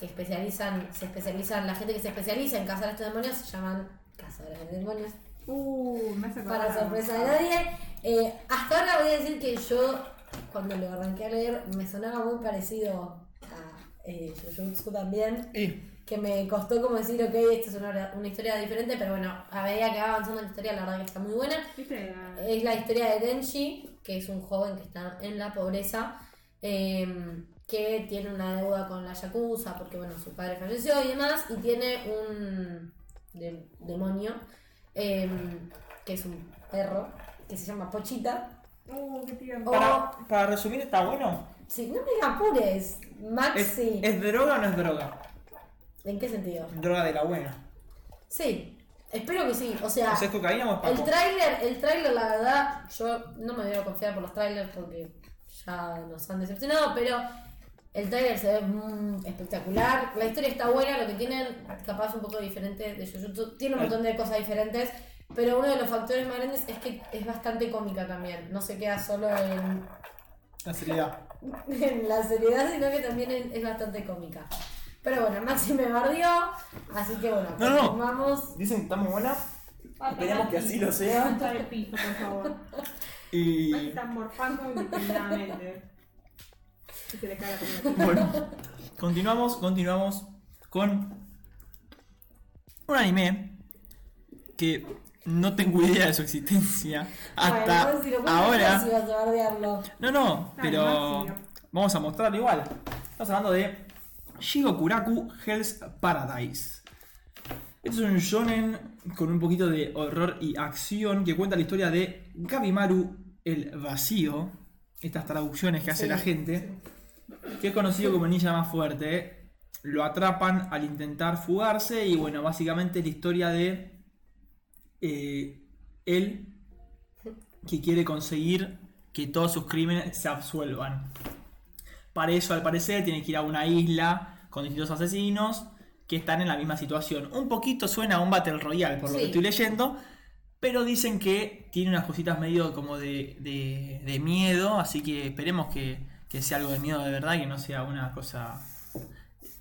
que especializan, se especializan, la gente que se especializa en cazar a estos demonios se llaman cazadores de demonios. Uh, me hace para sorpresa de nadie. Eh, hasta ahora voy a decir que yo, cuando lo arranqué a leer, me sonaba muy parecido a eh, Jujutsu también. ¿Y? Que me costó como decir, ok, esta es una, una historia diferente, pero bueno, a medida que va avanzando la historia, la verdad que está muy buena. Es la historia de Denji, que es un joven que está en la pobreza, eh, que tiene una deuda con la Yakuza, porque bueno, su padre falleció y demás, y tiene un de, demonio. Eh, que es un perro que se llama Pochita. Uh, qué o, para, para resumir, ¿está bueno? Sí, no me apures, Maxi. ¿Es, ¿Es droga o no es droga? ¿En qué sentido? Droga de la buena. Sí, Espero que sí, o sea, o sea es cocaína o es paco. El tráiler, el tráiler, la verdad, yo no me debo confiar por los trailers porque ya nos han decepcionado, pero el tráiler se ve mmm, espectacular, la historia está buena, lo que tienen capaz un poco diferente de Jujutsu, tiene un montón de cosas diferentes, pero uno de los factores más grandes es que es bastante cómica también, no se queda solo en la seriedad, en la seriedad, sino que también es bastante cómica. Pero bueno, Maxi me bardió, así que bueno, no, no. Vamos. Dicen que está muy buena, esperemos que así lo sea. Levanta el piso, por favor. Y me están morfando indiscriminadamente. Y se le cae la comida. Bueno, continuamos, continuamos con un anime que no tengo idea de su existencia hasta bueno, si lo ahora. Si vas a bardearlo. No, no, pero Ay, vamos a mostrarlo igual. Estamos hablando de Shigokuraku Hell's Paradise. Este es un shonen con un poquito de horror y acción que cuenta la historia de Gabimaru el Vacío, estas traducciones que hace sí, la gente, sí. que es conocido sí. como el ninja más fuerte. Lo atrapan al intentar fugarse y bueno, básicamente es la historia de eh, él que quiere conseguir que todos sus crímenes se absuelvan. Para eso, al parecer, tiene que ir a una isla con distintos asesinos que están en la misma situación. Un poquito suena a un Battle Royale, por lo sí. que estoy leyendo, pero dicen que tiene unas cositas medio como de, de, de miedo, así que esperemos que, que sea algo de miedo de verdad, que no sea una cosa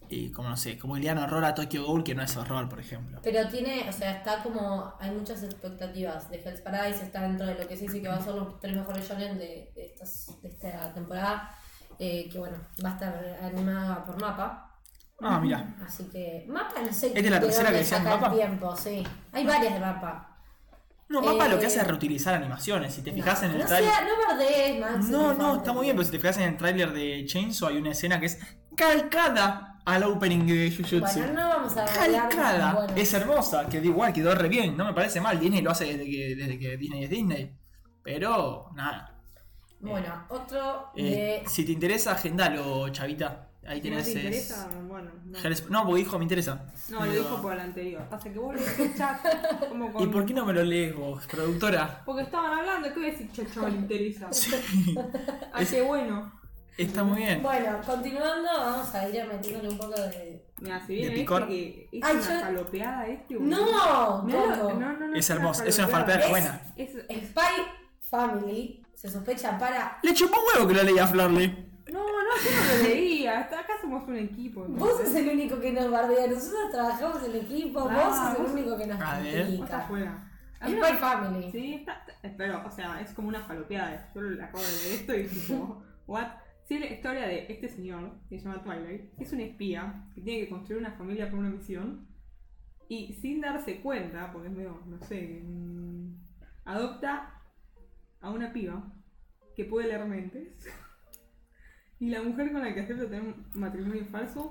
eh, como, no sé, como el gran horror a Tokyo Ghoul, que no es horror, por ejemplo. Pero tiene, o sea, está como, hay muchas expectativas de Hell's Paradise, está dentro de lo que se dice que va a ser los tres mejores shonen de, de, de esta temporada. Eh, que bueno, va a estar animada por MAPA. Ah, mira. Así que MAPA, no sé. Es de la tercera que decían MAPA. Tiempo, sí. Hay varias de MAPA. No, MAPA eh, lo que hace es reutilizar animaciones. Si te fijas no, en el no trailer. Sea, no verdes, Max. No, no, está muy bien. Pero si te fijas en el trailer de Chainsaw, hay una escena que es calcada al opening de Jujutsu. Bueno, no vamos a hablar. Calcada. Bueno. Es hermosa. Que igual quedó re bien. No me parece mal. Disney lo hace desde que, desde que Disney es Disney. Pero, nada. Bueno, otro eh, de... Si te interesa, agendalo, chavita. Ahí si tenés... Si no te interesa, es... bueno... No. no, porque dijo, me interesa. No, pero... lo dijo por el anterior. Hasta que vos lees el chat como con... ¿Y por qué no me lo lees vos, productora? Porque estaban hablando, ¿qué voy a decir? Chocho, le interesa. Sí. Así es... bueno. Está muy bien. Bueno, continuando, vamos a ir metiéndole un poco de... Mira, si viene este que es Ay, una yo... falopeada este... Boludo. ¡No! Mira, no, no, no, es hermoso, es una falopeada buena. Es, es Spy Family... Se sospecha para... Le chupó un huevo que lo leía Florley. No, no, yo no lo leía. Acá somos un equipo. ¿No? Vos sos el único que nos bardea. Nosotros trabajamos en equipo. Ah, vos sos el único que nos critica. A mí no me... Family. Sí, está... Pero, o sea, es como una falopeada. Yo le acabo de leer esto y tipo... What? Sí, la historia de este señor, que se llama Twilight, que es un espía, que tiene que construir una familia por una misión, y sin darse cuenta, porque es medio, no sé... Adopta... a una piba que puede leer mentes y la mujer con la que acepta tener un matrimonio falso,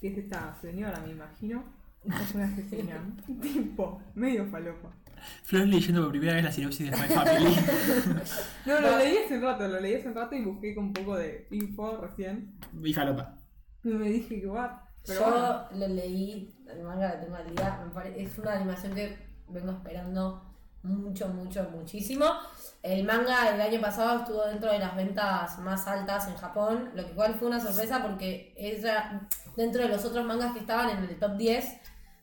que es esta señora, me imagino, es una asesina, tipo, medio falopa. Flor leyendo por primera vez la sinopsis de Spy Family. No, lo leí hace un rato, lo leí hace un rato y busqué con un poco de info recién. Y falopa. Y me dije que va. Yo bueno. lo leí, el manga la tengo al día, me pare... es una animación que vengo esperando mucho, mucho, muchísimo. El manga el año pasado estuvo dentro de las ventas más altas en Japón, lo que igual fue una sorpresa porque ella, dentro de los otros mangas que estaban en el top diez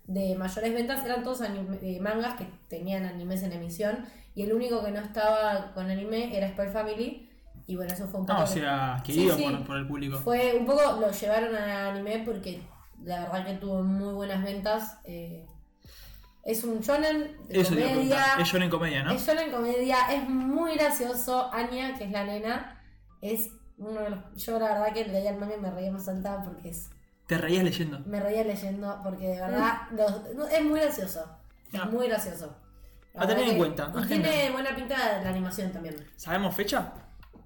de mayores ventas, eran todos anime, eh, mangas que tenían animes en emisión, y el único que no estaba con anime era Spy Family, y bueno, eso fue un poco... No, o sea, que... querido sí, sí. Por, por el público. Fue un poco, lo llevaron al anime porque la verdad que tuvo muy buenas ventas, eh, es un shonen de Eso comedia. Es shonen comedia, ¿no? Es shonen comedia, es muy gracioso. Anya, que es la nena, es uno de los... Yo la verdad que leía el manga y me reía más alta porque es... ¿Te reías leyendo? Me reía leyendo porque de verdad mm. los... es muy gracioso. Es ah. muy gracioso. La a tener en cuenta. Tiene buena pinta de la animación también. ¿Sabemos fecha?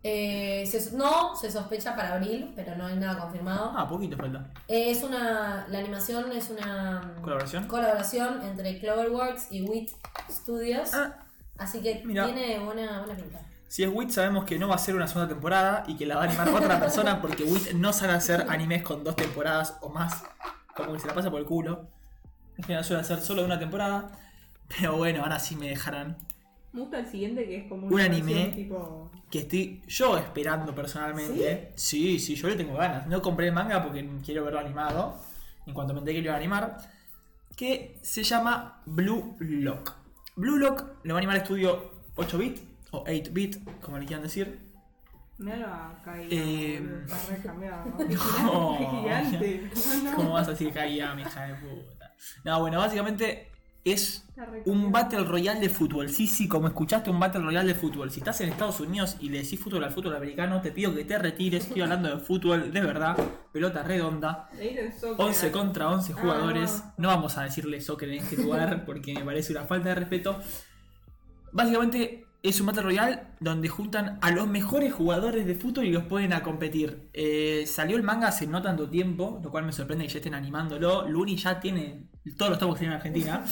Eh, se, no, se sospecha para abril, pero no hay nada confirmado. Ah, poquito falta. Eh, es una, la animación es una colaboración, colaboración entre Cloverworks y W I T Studios. Ah, así que mira, tiene buena, buena pinta. Si es W I T, sabemos que no va a ser una segunda temporada y que la va a animar otra persona porque W I T no sabe hacer animes con dos temporadas o más. Como que se la pasa por el culo. En general suele hacer solo de una temporada. Pero bueno, ahora sí me dejarán. Me gusta el siguiente, que es como un anime tipo... que estoy yo esperando personalmente. ¿Sí? Sí, sí, yo le tengo ganas. No compré el manga porque quiero verlo animado. En cuanto me enteré que lo iba a animar. Que se llama Blue Lock. Blue Lock lo va a animar el estudio ocho bit o ocho bit, como le quieran decir. Me lo ha caído. Eh... Está re cambiado, ¿no? No, gigante. ¿Cómo vas a decir caída, mi hija de puta? No, bueno, básicamente... es un Battle Royale de fútbol. Sí, sí, como escuchaste, un Battle Royale de fútbol. Si estás en Estados Unidos y le decís fútbol al fútbol americano, te pido que te retires. Estoy hablando de fútbol, de verdad. Pelota redonda. once contra once jugadores. Ah, no. no vamos a decirle soccer en este lugar porque me parece una falta de respeto. Básicamente es un Battle Royale donde juntan a los mejores jugadores de fútbol y los ponen a competir. Eh, salió el manga hace no tanto tiempo, lo cual me sorprende que ya estén animándolo. Luni ya tiene... todos los tomos que tienen en Argentina.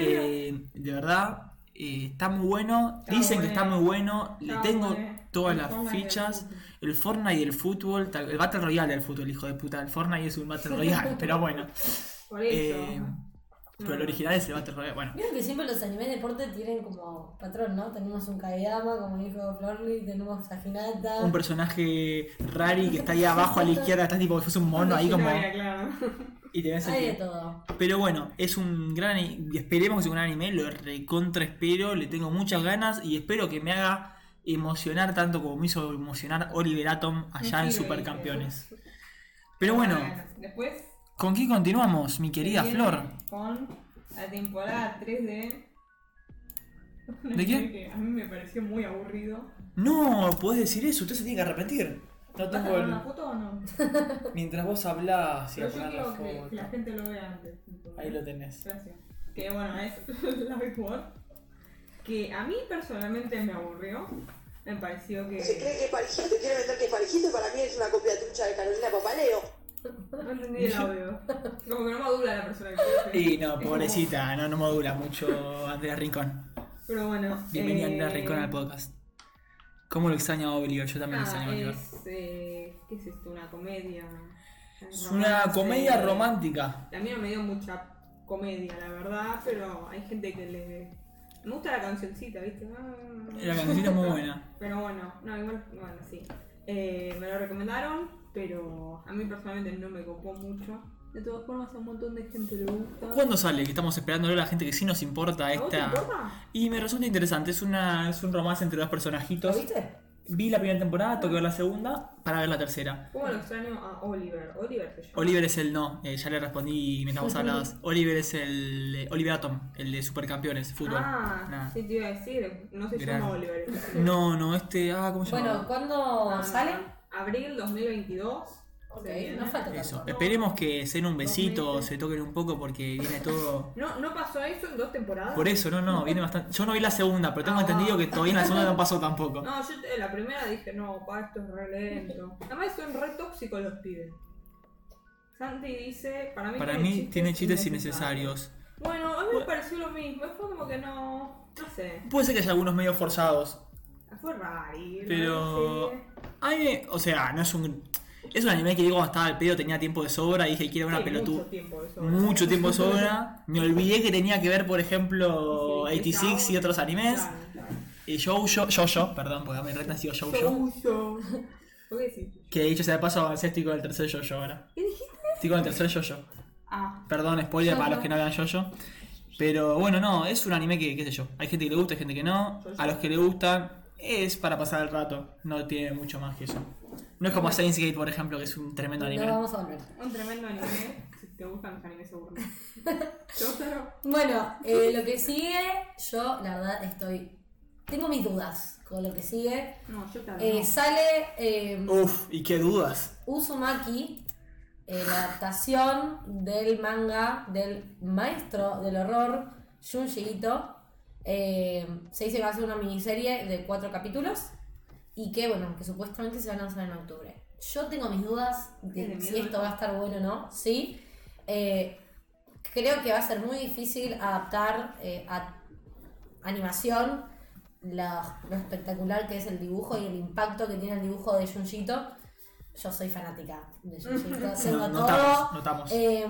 eh, de verdad, eh, está muy bueno. Está Dicen bueno. que está muy bueno. Está Le tengo bueno. todas el las Fortnite fichas. El Fortnite y el fútbol. El Battle Royale del fútbol, hijo de puta. El Fortnite es un Battle Royale, pero bueno. Por eso. Eh, no. Pero el original es el Battle Royale. Bueno. Vieron que siempre los animes de deporte tienen como patrón, ¿no? Tenemos un Kageyama, como dijo Florly. Tenemos a Hinata. Un personaje rari que está ahí abajo a la izquierda. Está tipo que fuese un mono ahí como... claro. Y tenés el... Hay de todo. Pero bueno, es un gran... esperemos que sea un gran anime. Lo recontra espero. Le tengo muchas ganas. Y espero que me haga emocionar tanto como me hizo emocionar Oliver Atom allá sí, en sí, Supercampeones. Sí. Pero bueno. Después, ¿con qué continuamos, mi querida Flor? Con la temporada tres de... ¿De qué? A mí me pareció muy aburrido. No, podés decir eso. Usted se tiene que arrepentir. No tengo... ¿Vas a una foto o no? Mientras vos hablás, y a poner la foto. Que la gente lo vea antes. Ahí lo tenés. Gracias. Que bueno, es la mejor. Que a mí personalmente me aburrió. Me pareció que... ¿Se cree que es parejito? ¿Quiere vender que es parejito? Para mí es una copia trucha de Carolina Papaleo. No entendí el audio. Como que no madura la persona que... Y no, pobrecita, como... no, no madura mucho Andrea Rincón. Pero bueno. Bienvenida eh... Andrea Rincón al podcast. ¿Cómo lo extraña a Oliver? Yo también ah, lo extraño a Oliver. Eh, ¿Qué es esto? ¿Una comedia? Es una comedia eh, romántica. A mí no me dio mucha comedia, la verdad, pero hay gente que le... Me gusta la cancioncita, ¿viste? Ah, la cancioncita es muy buena. Pero bueno, no, igual, bueno, sí. Eh, me lo recomendaron, pero a mí personalmente no me copó mucho. De todas formas, a un montón de gente le gusta. ¿Cuándo sale? Que estamos esperándolo a la gente que sí nos importa. ¿A esta... vos te importa? Y me resulta interesante. Es una es un romance entre dos personajitos. ¿Lo viste? Vi la primera temporada, toqué ver la segunda para ver la tercera. ¿Cómo lo extraño a Oliver? Oliver se llama. Oliver es el no. Eh, ya le respondí mientras vos hablabas. Oliver es el... Eh, Oliver Atom, el de Supercampeones, fútbol. Ah, nah. Sí te iba a decir. No se Gran. llama Oliver. No, no, este... Ah, ¿cómo se llama? Bueno, ¿cuándo ah, sale? Abril dos mil veintidós. Okay, no falta eso. Esperemos que se den un besito, se toquen un poco porque viene todo. No, no pasó eso en dos temporadas. Por eso, no, no, viene bastante. Yo no vi la segunda, pero tengo ah, entendido que todavía en la segunda no pasó tampoco. No, yo en la primera dije, no, pa, esto es re lento. Además son re tóxicos los pibes. Santi dice, para mí, para tiene, mí chistes tiene chistes innecesarios. Bueno, a mí me pareció lo mismo, fue como que no, no sé. Puede ser que haya algunos medio forzados. Fue raro. Pero, a mí, o sea, no es un... Es un anime que digo, estaba al pedo, tenía tiempo de sobra y dije, quiero ver una sí, pelotuda. Mucho tiempo de sobra. Mucho tiempo de sobra. Me olvidé que tenía que ver, por ejemplo, sí, ochenta y seis y otros animes. Claro, claro. Y Jojo, Jojo, perdón, porque me retan, sido Jojo. Jojo. ¿Por qué decís? Que dicho sea de paso, avancé, estoy con el tercer Jojo ahora. ¿Qué dijiste? Estoy con el tercer Jojo. Ah. Perdón, spoiler Jojo. Para los que no vean Jojo. Pero bueno, no, es un anime que, qué sé yo, hay gente que le gusta, hay gente que no. Jojo. A los que le gustan, es para pasar el rato, no tiene mucho más que eso. No es como Steins;Gate, por ejemplo, que es un tremendo anime. No, vamos a volver. Un tremendo anime. Si te gustan los animes, seguro. ¿Te gusta? Bueno, eh, lo que sigue, yo la verdad estoy... Tengo mis dudas con lo que sigue. No, yo también. Eh, sale... Eh, Uf, ¿y qué dudas? Uzumaki, eh, la adaptación del manga del maestro del horror, Junji Ito. Eh, se dice que va a ser una miniserie de cuatro capítulos. Y que bueno, que supuestamente se van a lanzar en octubre. Yo tengo mis dudas de si esto va a estar bueno o no, sí. Eh, creo que va a ser muy difícil adaptar eh, a animación la, lo espectacular que es el dibujo y el impacto que tiene el dibujo de Junji Ito Yo soy fanática de Jujutsu Kaisen. No, notamos, notamos. Eh,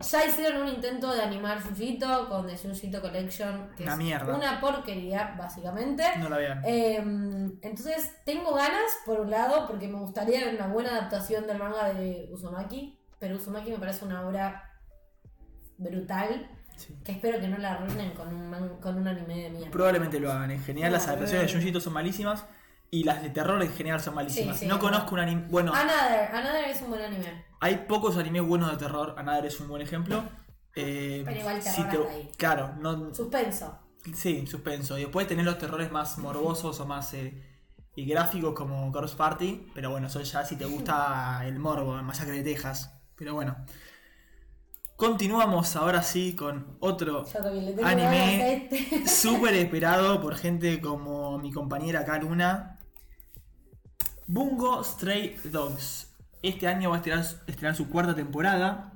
ya hicieron un intento de animar Jujutsu con The Jujutsu Collection, que una es mierda. Una porquería, básicamente. No la vean. Eh, entonces, tengo ganas, por un lado, porque me gustaría ver una buena adaptación del manga de Uzumaki, pero Uzumaki me parece una obra brutal. Sí. Que espero que no la arruinen con un, man, con un anime de mierda. Probablemente lo hagan. En general, no, las adaptaciones de Jujutsu son malísimas. Y las de terror en general son malísimas. Sí, sí, no claro. Conozco un anime... Bueno, Another. Another es un buen anime. Hay pocos animes buenos de terror. Another es un buen ejemplo. Eh, Pero igual terror si te... hasta ahí. Claro. No... Suspenso. Sí, suspenso. Y después tenés los terrores más morbosos o más... Eh, y gráficos como Girls Party. Pero bueno, eso ya si te gusta el morbo, el Masacre de Texas. Pero bueno. Continuamos ahora sí con otro anime súper esperado por gente como mi compañera acá, Luna. Bungo Stray Dogs. Este año va a estrenar, estrenar su cuarta temporada.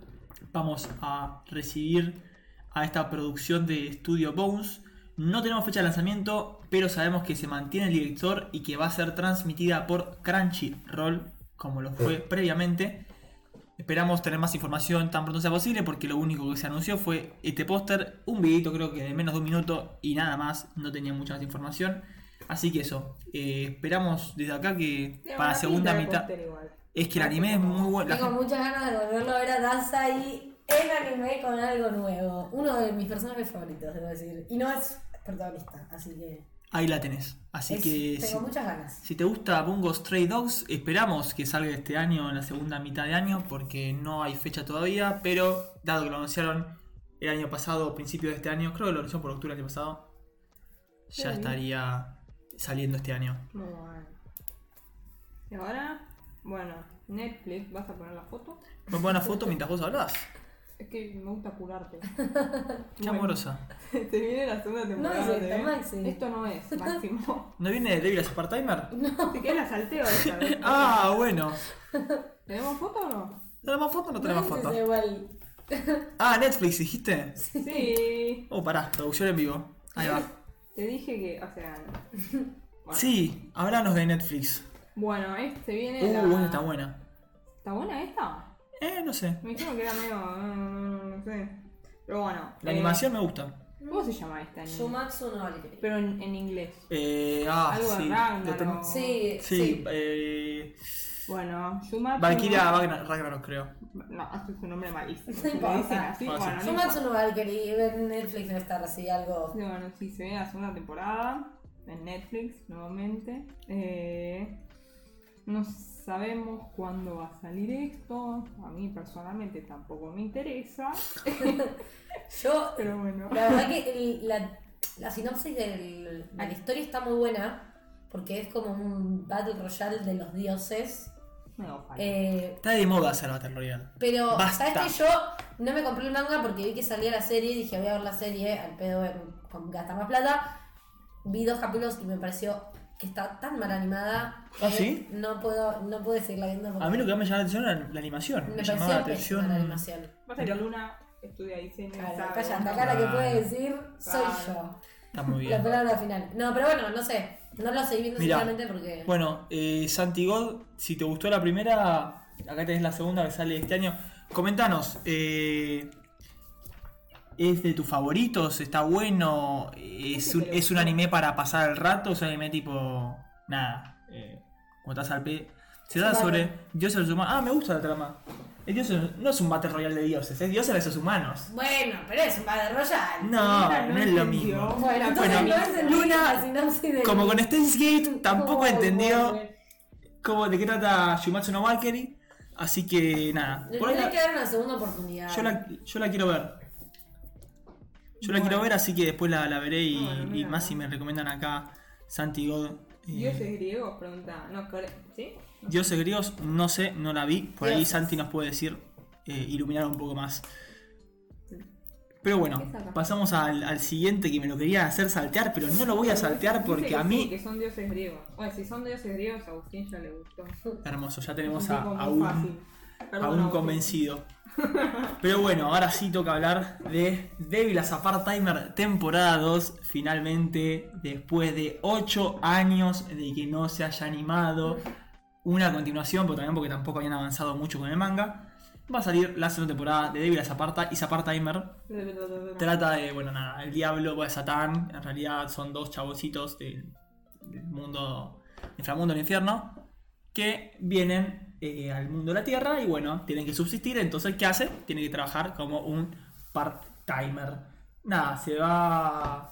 Vamos a recibir a esta producción de estudio Bones. No tenemos fecha de lanzamiento, pero sabemos que se mantiene el director y que va a ser transmitida por Crunchyroll, como lo fue previamente. Esperamos tener más información tan pronto sea posible, porque lo único que se anunció fue este póster, un videito creo que de menos de un minuto y nada más. No tenía mucha más información. Así que eso, eh, esperamos desde acá que tengo para la segunda mitad. Es que el anime es muy bueno. Tengo gente... muchas ganas de volverlo a ver a Danza y el anime con algo nuevo. Uno de mis personajes favoritos, debo decir. Y no es protagonista, así que. Ahí la tenés. Así es, que. Tengo si, muchas ganas. Si te gusta Bungo Stray Dogs, esperamos que salga este año, en la segunda mitad de año, porque no hay fecha todavía. Pero dado que lo anunciaron el año pasado, principio de este año, creo que lo anunciaron por octubre del año pasado, sí, ya bien. Estaría. Saliendo este año. Muy bueno. Y ahora, bueno, Netflix, ¿vas a poner la foto? ¿Vas a poner la foto mientras vos hablás? Es que me gusta curarte. Qué amorosa. Te viene la segunda temporada. No es esta, Maxi. Esto no es, Máximo. ¿No viene de Devil is a Part-Timer? No. Si querés la salteo esta vez. Ah, bueno. ¿Tenemos foto o no? ¿Tenemos foto o no tenemos no, foto? Es igual. Ah, Netflix, ¿dijiste? Sí. Oh, pará, traducción en vivo. Ahí va. Te dije que, o sea... Bueno. Sí, háblanos de Netflix. Bueno, este viene uh, la... Uh, está buena. ¿Está buena esta? Eh, no sé. Me dijeron que era medio... No, no sé. Pero bueno. La eh... animación me gusta. ¿Cómo se llama esta? Shumatsu no Alike. Pero en, en inglés. Eh, ah, algo sí. Algo ten... o... Sí, sí. sí. Eh... Bueno, Shumatsu... Valkyria no... Ragnarok, creo. No, hace su nombre malísimo. No importa. Así, bueno, bueno, Shumatsu no Valkyrie, en Netflix debe estar así algo... Sí, bueno, sí, se viene la segunda temporada en Netflix nuevamente. Eh, no sabemos cuándo va a salir esto. A mí personalmente tampoco me interesa. Yo, pero bueno. La verdad que el, la, la sinopsis del, de la historia está muy buena, porque es como un Battle Royale de los dioses. No, eh, está de moda hacer Battle Royale. Pero basta. Sabes que yo no me compré el manga porque vi que salía la serie y dije voy a ver la serie al pedo con gastar más plata. Vi dos capítulos y me pareció que está tan mal animada. ¿Ah, sí? No puedo, no puedo seguirla viendo. A mí lo que me llamaba la atención era la animación. Me, me llamaba la atención. La animación. Pasa que Luna estudia diseño. Claro, calla, la cara que puede decir soy yo. Está muy bien. La palabra final. No, pero bueno, no sé. No lo seguí viendo sinceramente porque... Bueno, eh, Santi God, si te gustó la primera, acá tenés la segunda que sale este año. Comentanos, eh, ¿es de tus favoritos? ¿Está bueno? ¿Es un, ¿es un anime para pasar el rato? ¿Es un anime tipo... nada? Eh, cuando estás al pe... Se da sobre dioses humanos. Ah, me gusta la trama. El dios es, no es un Battle Royale de dioses, es dioses versus humanos. Bueno, pero es un Battle Royale. No, no, no es lo mismo. Bueno, entonces bueno, no es Luna, mismo, como con Steins;Gate, tampoco oh, entendió bueno. cómo de qué trata Shumatsu no Valkyrie. Así que nada. Le tiene que dar una segunda oportunidad. Yo la, yo la quiero ver. Yo bueno. la quiero ver, así que después la, la veré y, bueno, y más si me recomiendan acá Santi God. ¿Dioses griegos? Pregunta. No, ¿sí? No. ¿Dioses griegos? No sé, no la vi. Por ahí Santi nos puede decir, eh, iluminar un poco más. Pero bueno, pasamos al, al siguiente que me lo quería hacer saltear, pero no lo voy a saltear porque a mí... Sí, que son dioses griegos. Bueno, si son dioses griegos, a Agustín ya le gustó. Hermoso, ya tenemos a, a un, a un convencido. Pero bueno, ahora sí toca hablar de Devil is a Part-Timer temporada dos. Finalmente, después de ocho años de que no se haya animado, una continuación, pero también porque tampoco habían avanzado mucho con el manga. Va a salir la segunda temporada de Devil is a Part-Timer. Trata de, bueno, nada, el diablo, pues Satán. En realidad son dos chabocitos del, del mundo, inframundo del infierno, que vienen eh, al mundo de la tierra y, bueno, tienen que subsistir. Entonces, ¿qué hace? Tiene que trabajar como un part-timer. Nada, se va.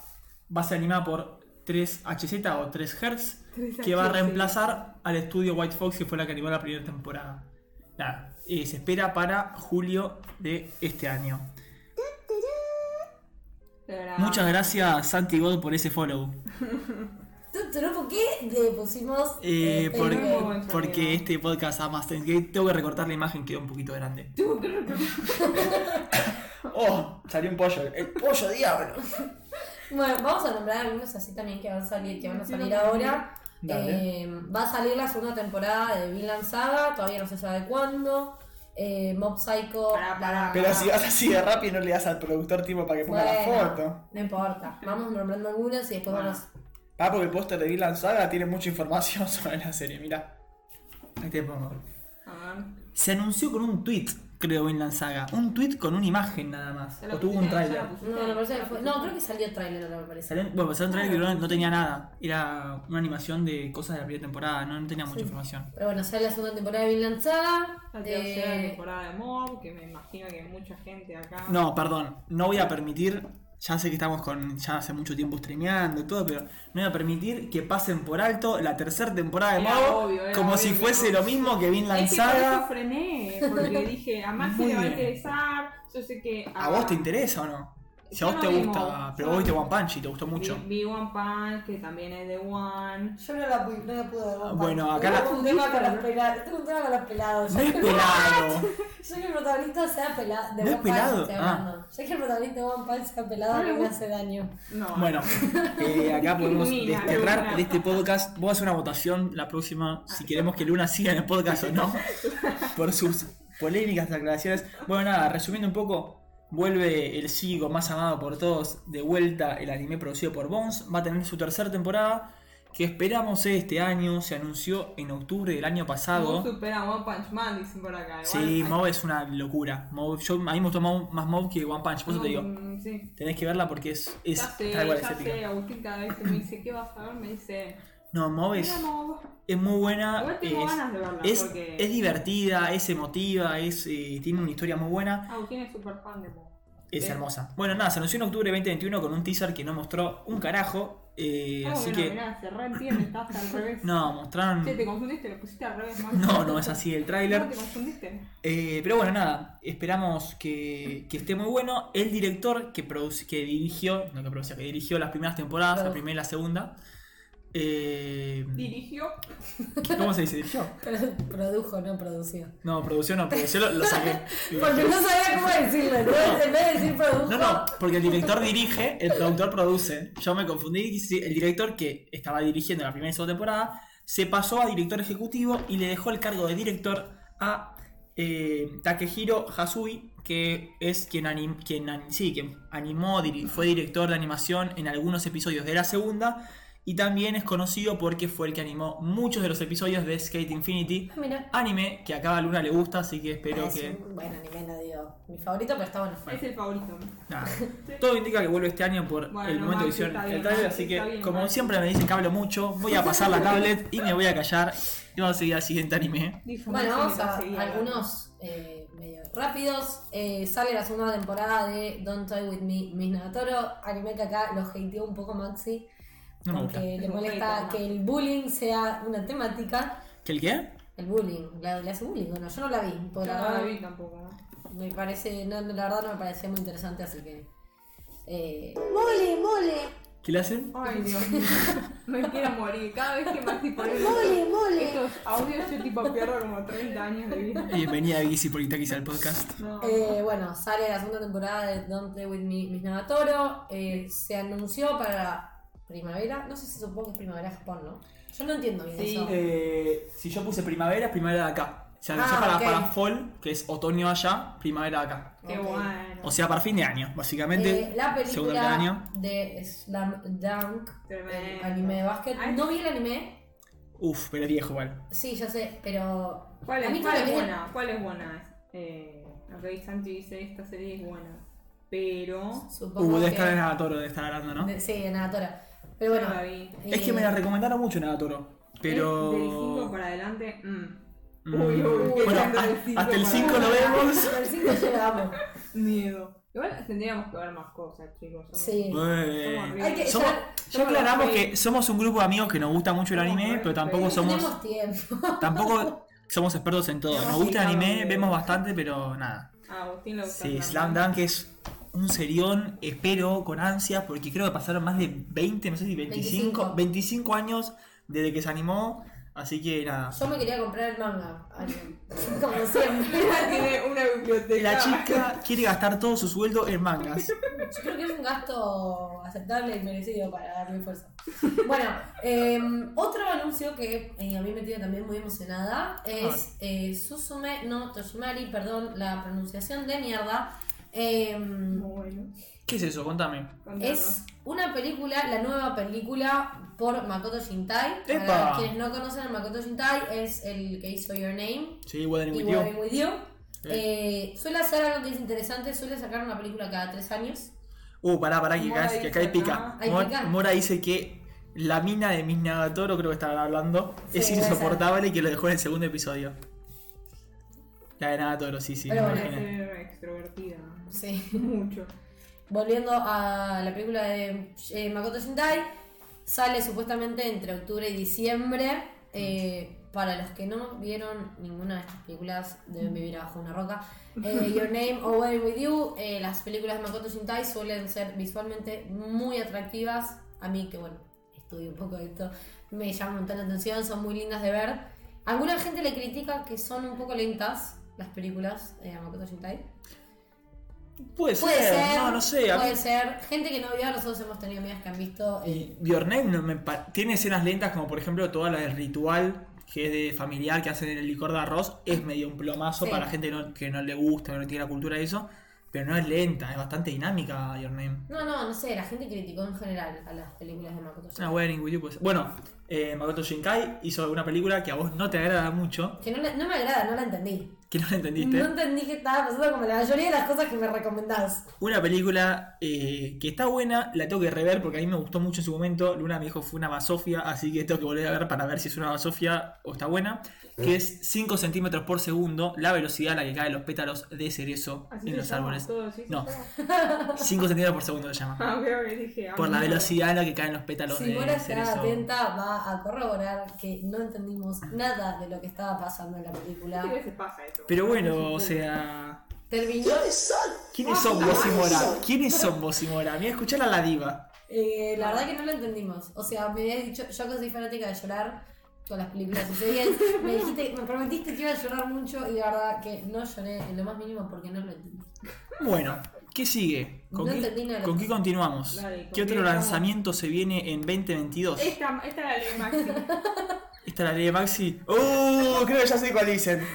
Va a ser animada por tres H Z o tres Hertz, que va a reemplazar al estudio White Fox, que fue la que animó la primera temporada. Nada, eh, se espera para julio de este año. Muchas gracias, Santi God, por ese follow. ¿Por qué le pusimos? Eh, por, porque, porque este podcast ama Steins;Gate. Tengo que recortar la imagen, quedó un poquito grande. Oh, salió un pollo. El pollo diablo. Bueno, vamos a nombrar algunos así también que van a salir, que van a salir ahora. Eh, va a salir la segunda temporada de Vinland Saga, todavía no se sabe cuándo. Eh, Mob Psycho. Pará, pará, pero pará. Si vas así de rápido, no le das al productor tipo para que ponga, bueno, la foto. No importa, vamos nombrando algunos y después bueno. vamos. Ah, porque el póster de Vinland Saga tiene mucha información sobre la serie, mirá. Ahí te pongo. Ah. Se anunció con un tweet, creo, Vinland Saga. Un tweet con una imagen nada más. O tuvo un trailer. No, me parece que fue... no, creo que salió trailer, me parece. Salió... Bueno, salió un trailer que no, no tenía nada. Era una animación de cosas de la primera temporada, no, no tenía mucha sí. información. Pero bueno, sale la segunda temporada de Vinland Saga. La tercera eh... temporada de Mob, que me imagino que mucha gente acá. No, perdón, no voy a permitir. Ya sé que estamos con ya hace mucho tiempo streameando y todo, pero no voy a permitir que pasen por alto la tercera temporada de Mago como obvio, si fuese obvio. Lo mismo que Vinland Saga. Es que por eso frené, porque dije, a Maxi le va a interesar, yo sé que... ¿A, ¿A vos te interesa o no? Si a vos no te gusta, Mob, pero vos viste One Punch y te gustó mucho. Vi, vi One Punch, que también es de One. Yo no la, no la pude ver One Punch. Bueno, acá la... Tengo un tema con los pelados. Tengo un tema con los pelados. No es pelado. Yo que el protagonista sea pelado. De no One es pelado. Punch, ah. Yo que el protagonista de One Punch sea pelado, no me hace daño. No. Bueno, eh, acá podemos mira, desterrar mira. de este podcast. Vos haces una votación la próxima si queremos que Luna siga en el podcast o no. Por sus polémicas declaraciones. Bueno, nada, resumiendo un poco. Vuelve el sigo más amado por todos, de vuelta el anime producido por Bones. Va a tener su tercera temporada, que esperamos este año. Se anunció en octubre del año pasado. Mob supera a One Punch Man, dicen por acá. Sí, Mob es una locura. Mob, yo, a mí me gustó Mob, más Mob que One Punch, por eso no, te digo. Sí. Tenés que verla porque es, es ya sé, igual, ya es sé, Agustín cada vez que me dice, ¿qué vas a ver? Me dice... No, Mob es, es muy buena, es, verla, es, porque... es divertida, es emotiva, es eh, tiene una historia muy buena. Agustín es súper fan de Mob. Es ¿ves? Hermosa. Bueno, nada, se anunció en octubre de veinte veintiuno con un teaser que no mostró un carajo. Eh, ah, así bueno, que... mirá, se reentiende, estás al revés. No, mostraron... Che, te confundiste, lo pusiste al revés. Más no, no es así el tráiler. No, te confundiste. Eh, pero bueno, nada, esperamos que, que esté muy bueno. El director que, produce, que dirigió, no que produce, que dirigió las primeras temporadas, claro. La primera y la segunda... Eh... Dirigió. ¿Cómo se dice? Dirigió. Produjo, no produció. No, produció, no, produció, lo, lo saqué. Porque no sabía cómo decirlo. No. En vez de decir produjo. No, no, porque el director dirige, el productor produce. Yo me confundí. El director que estaba dirigiendo la primera y segunda temporada se pasó a director ejecutivo y le dejó el cargo de director a eh, Takehiro Hasui, que es quien, anim, quien, sí, quien animó, fue director de animación en algunos episodios de la segunda. Y también es conocido porque fue el que animó muchos de los episodios de Skate Infinity. Mira. Anime que acá a Luna le gusta, así que espero es que... Es un buen anime, no digo mi favorito, pero está bueno. Es el favorito. Nah. Sí. Todo indica que vuelve este año por bueno, el momento de edición del trailer, así que bien, como mal. Siempre me dicen que hablo mucho, voy a pasar la tablet y me voy a callar. Y vamos a seguir al siguiente anime. Bueno, vamos a algunos eh, medio rápidos. Eh, sale la segunda temporada de Don't Toy With Me, Miss Nagatoro. Anime que acá lo hateó un poco Maxi. No porque le molesta que el bullying sea una temática. ¿Que el qué? El bullying, la le hace bullying. Bueno, yo no la vi. Por yo la... no la vi tampoco. Me parece, no, la verdad no me parecía muy interesante, así que. Eh... ¡Mole, mole! ¿Qué le hacen? Ay, Dios mío. Me quiero morir. Cada vez que Maxi pone ¡mole, mole! Estos audios yo tipo pierdo como treinta años de vida. Bienvenida a Gizzy Politaquis al podcast. No. Eh, bueno, sale la segunda temporada de Don't Play With Me, Miss Nagatoro. Eh, se anunció para. Primavera, no sé si supongo que es primavera Japón, ¿no? Yo no entiendo bien sí, eso. Eh, si yo puse primavera, es primavera de acá. O sea, ah, para, okay. Para fall, que es otoño allá, primavera de acá. Qué okay. Bueno. O sea, para fin de año, básicamente. Eh, la película de, año. De Slam Dunk, el anime de básquet. No vi el anime. Uf, pero es viejo igual. Sí, yo sé, pero... ¿Cuál es, cuál es buena? Es... ¿Cuál es buena? Eh, ok, Santi dice, esta serie es buena, pero... Supongo uh, debe estar en Nagatoro, debe estar hablando, ¿no? De, sí, en Nagatoro. Pero bueno, la vi. Es eh... que me la recomendaron mucho en Nagatoro, pero... Del cinco para adelante, mmm. Uy, uy, uy, bueno, a, hasta el cinco lo vemos. Hasta el cinco llegamos. Miedo. Igual tendríamos que ver más cosas, chicos. Somos, sí. Somos Hay que, somos, ya, ya aclaramos que somos un grupo de amigos que nos gusta mucho el anime, somos pero tampoco somos. Tiempo. Tampoco somos expertos en todo. Nos gusta el anime, vemos bastante, pero nada. Ah, Agustín lo gusta. Sí, Slam Dunk es un serión, espero, con ansias, porque creo que pasaron más de veinte, no sé si veinticinco, veinticinco, veinticinco años desde que se animó. Así que nada. Yo me quería comprar el manga. Como siempre. Tiene una biblioteca. La chica quiere gastar todo su sueldo en mangas. Yo creo que es un gasto aceptable y merecido para darle fuerza. Bueno, eh, otro anuncio que eh, a mí me tiene también muy emocionada es eh, Suzume no Toshimari, perdón la pronunciación de mierda. Eh, bueno. ¿Qué es eso? Contame. Es una película, la nueva película por Makoto Shinkai. ¡Epa! Para quienes no conocen a Makoto Shinkai, es el que hizo Your Name. Sí, What With You. With You. Eh, suele hacer algo que es interesante, suele sacar una película cada tres años. Uh, pará, pará, que acá, que acá hay pica. ¿Hay Mora, pica? Mora dice que la mina de Miss Nagatoro, creo que estaban hablando, sí, es insoportable y que lo dejó en el segundo episodio. La de Nagatoro, sí, sí. Pero no bueno, es extrovertida. Sí, mucho. Volviendo a la película de eh, Makoto Shinkai, sale supuestamente entre octubre y diciembre. Eh, para los que no vieron ninguna de estas películas, deben vivir abajo una roca. Eh, Your Name o What With You, eh, las películas de Makoto Shinkai suelen ser visualmente muy atractivas. A mí, que bueno, estudio un poco de esto, me llama mucho la atención, son muy lindas de ver. Alguna gente le critica que son un poco lentas las películas de eh, Makoto Shinkai. Puede ser, puede ser, no, no sé. Puede mí... ser. Gente que no vio, nosotros hemos tenido amigas que han visto. Eh... Your Name no, me pa... tiene escenas lentas, como por ejemplo toda la del ritual, que es de familiar, que hacen el licor de arroz. Es medio un plomazo, sí, para la gente que no, que no le gusta, que no tiene la cultura de eso. Pero no es lenta, es bastante dinámica Your Name. No, no, no sé, la gente criticó en general a las películas de Makoto Shinkai. Ah, bueno, pues. Bueno, eh, Makoto Shinkai hizo una película que a vos no te agrada mucho. Que no, la, no me agrada, no la entendí. Que no la entendiste. No entendí que estaba pasando como la mayoría de las cosas que me recomendás. Una película eh, que está buena, la tengo que rever porque a mí me gustó mucho en su momento. Luna me dijo fue una basofia, así que tengo que volver a ver para ver si es una basofia o está buena. Que es cinco centímetros por segundo, la velocidad a la que caen los pétalos de cerezo así en los llama, árboles. Todo, ¿sí? No, cinco centímetros por segundo se llama. Ah, okay, dije, por la velocidad a la que caen los pétalos si de cerezo. Si Mora está atenta, va a corroborar que no entendimos nada de lo que estaba pasando en la película. ¿Qué veces pasa esto? Pero bueno, o sea... ¿Terminó? ¿Quiénes son? ¿Quiénes son vos y Mora? ¿Quiénes son vos y Mora? Mira, escuchar a la diva. Eh, la verdad que no lo entendimos. O sea, me habías dicho... Yo que soy fanática de llorar con las películas y series, me dijiste, me prometiste que iba a llorar mucho y la verdad que no lloré en lo más mínimo porque no lo entendí. Bueno, ¿qué sigue? ¿Con, no qué, ¿con qué continuamos? Dale, ¿con ¿Qué otro lanzamiento se viene en veinte veintidós? Esta, esta la ley de Maxi. ¿Esta la ley de Maxi? ¡Oh! Creo que ya sé cuál dicen.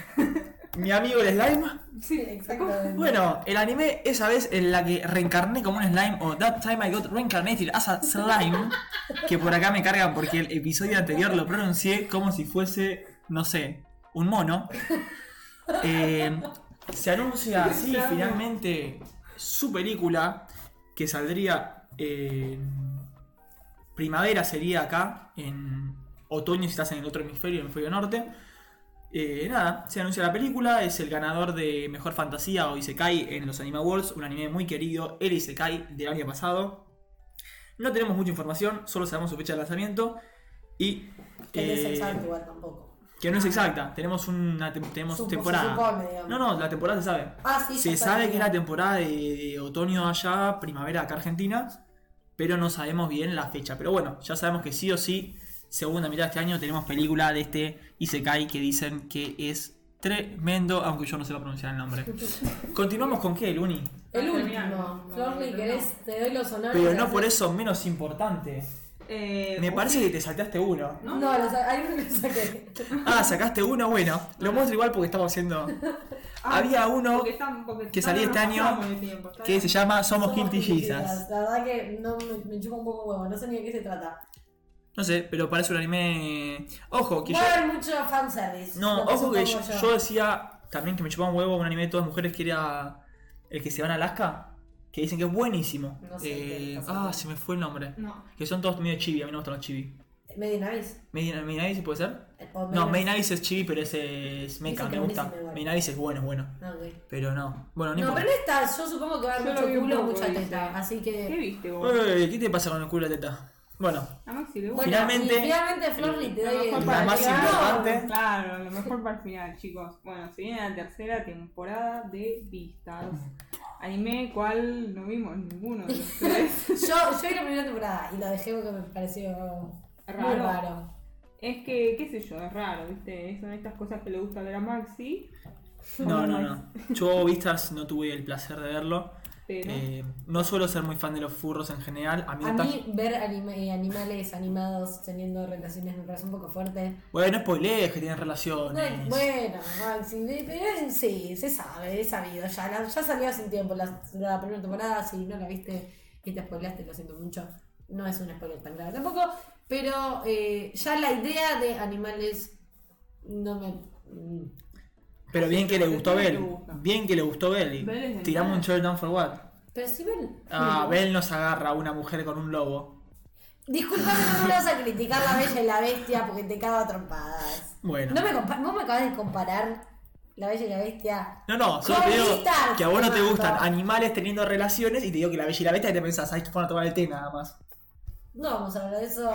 ¿Mi amigo el slime? Sí, exactamente. Bueno, el anime esa vez en la que reencarné como un slime o That Time I Got Reincarnated as a Slime, que por acá me cargan porque el episodio anterior lo pronuncié como si fuese, no sé, un mono. Eh, se anuncia así finalmente su película que saldría en primavera, sería acá, en otoño si estás en el otro hemisferio, en el hemisferio norte. Eh, nada, se anuncia la película, es el ganador de Mejor Fantasía o Isekai en los Anime Awards, un anime muy querido, el Isekai del año pasado. No tenemos mucha información, solo sabemos su fecha de lanzamiento y... Que no es exacta igual tampoco. Que no es exacta, tenemos una tenemos Supo, temporada. Supone, no, no, la temporada se sabe. Ah, sí, se sabe bien. Que es la temporada de, de otoño allá, primavera acá Argentina, pero no sabemos bien la fecha. Pero bueno, ya sabemos que sí o sí... Segunda mitad de este año tenemos película de este Isekai que dicen que es tremendo, aunque yo no sepa pronunciar el nombre. Continuamos con qué, Luni. El último. Florly, ¿querés? Te doy los honores. Pero no por eso menos importante. Eh, Me parece que te saltaste uno. No, no lo sa- hay uno que saqué. Ah, sacaste uno, bueno. Lo muestro igual porque estamos haciendo... Ah, había uno porque están, porque que salía este año tiempo, que se llama Somos Quintillizas. La verdad que no, me, me chupa un poco huevo, no sé ni de qué se trata. No sé, pero parece un anime... Ojo, que bueno, yo... mucho fanservice. No, ojo que yo, yo. yo decía también que me chupaba un huevo un anime de todas mujeres que era el que se van a Alaska. Que dicen que es buenísimo. No sé, eh, ah, se me fue el nombre. No. Que son todos medio chibi, a mí no me gustan los chibi. ¿Medinavis? ¿Medinavis puede ser? No, Medinavis es chibi, pero ese es mecha, me gusta. Medinavis es bueno, es bueno. Okay. Pero no. Bueno, no, no pero no está, yo supongo que va a haber mucho culo o mucha teta. Así que. ¿Qué viste vos? Uy, ¿qué te pasa con el culo y la teta? Bueno. A Maxi le gusta. Finalmente, finalmente Florly te doy el más importante. Claro, lo mejor para el final, chicos. Bueno, se viene la tercera temporada de Vistas. Anime, ¿cuál? No vimos ninguno de los tres. yo, yo vi la primera temporada y lo dejé porque me pareció raro. Muy raro. Es que, qué sé yo, es raro, ¿viste? Son estas cosas que le gusta ver a Maxi. No, no, no. Yo, Vistas, no tuve el placer de verlo. Pero... Eh, no suelo ser muy fan de los furros en general. A mí, a mí tan... ver anima- animales animados teniendo relaciones me parece un poco fuerte. Bueno, spoilees que tienen relaciones. No, bueno, Maxi, pero sí, se sabe, es sabido. Ya, la, ya salió hace un tiempo la, la primera temporada. Si no la viste y te spoileaste, lo siento mucho. No es un spoiler tan grave tampoco. Pero eh, ya la idea de animales no me... Mm. Pero bien que le gustó Bell. Bien que le gustó Bell. Y tiramos un short down for what. Pero si Bell. Ah, Bell nos agarra a una mujer con un lobo. Disculpame, no me vas a criticar la Bella y la Bestia porque te cago a trompadas. Bueno. No me compa- vos me acabas de comparar la Bella y la Bestia. No, no, solo te digo que a vos no te gustan animales teniendo relaciones y te digo que la Bella y la Bestia y te pensás, ahí te van a tomar el té nada más. No vamos a hablar de eso.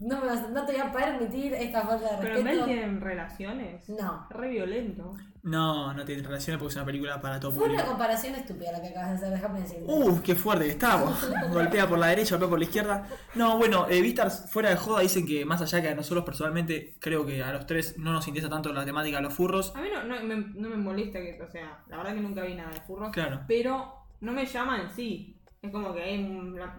No, me vas, no te voy a permitir esta falta de respeto. ¿Pero Bell tienen relaciones? No. Re violento. No, no tienen relaciones porque es una película para todo público. Fue una comparación estúpida la que acabas de hacer, déjame decirlo. Uh, qué fuerte que estamos. Golpea por la derecha, golpea por la izquierda. No, bueno, eh, Vistars, fuera de joda, dicen que más allá que a nosotros personalmente, creo que a los tres no nos interesa tanto la temática de los furros. A mí no, no, me, no me molesta que, o sea, la verdad que nunca vi nada de furros. Claro. Pero no me llaman en sí. Es como que hay...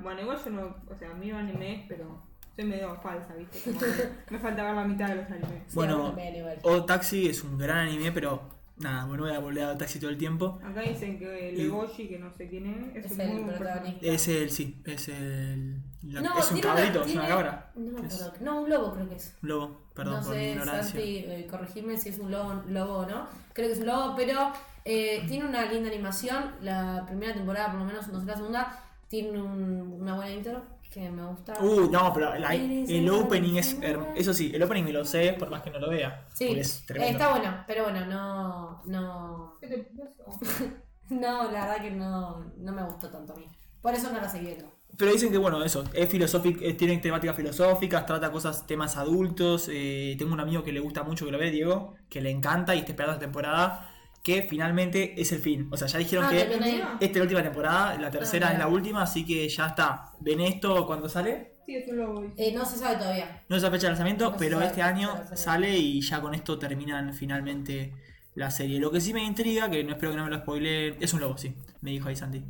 Bueno, igual yo no... O sea, miro animes, pero... me medio falsa, ¿viste? Como me falta ver la mitad de los animes. Bueno, Odd Taxi es un gran anime, pero nada, bueno, voy a volver a Odd Taxi todo el tiempo. Acá dicen que el Goji, que no sé quién es, es, es el protagonista. Es el, sí, es el... La, no, es un cabrito, una, tiene, es una cabra. No, es, no, un lobo creo que es. Un lobo, perdón no por sé, mi ignorancia. Santi, eh, corregime si es un lobo, lobo o no. Creo que es un lobo, pero eh, tiene una linda animación. La primera temporada, por lo menos, no sé la segunda, tiene un, una buena intro. Que me gusta. Uh, no, pero la, el opening es... Her- eso sí, el opening me lo sé, por más que no lo vea. Sí, es está bueno, pero bueno, no... No, no la verdad que no, no me gustó tanto a mí. Por eso no la seguí viendo. Pero dicen que, bueno, eso, es filosófico, tiene temáticas filosóficas, trata cosas, temas adultos. Eh, tengo un amigo que le gusta mucho, que lo ve, Diego, que le encanta y está esperando la temporada... Que finalmente es el fin. O sea, ya dijeron ah, que esta es la última temporada, la tercera ah, claro. es la última, así que ya está. ¿Ven esto cuando sale? Sí, es un logo. Eh, no se sabe todavía. No es la fecha de lanzamiento, no pero este año sale y ya con esto terminan finalmente la serie. Lo que sí me intriga, que no espero que no me lo spoilee. Es un logo, sí, me dijo ahí Santi.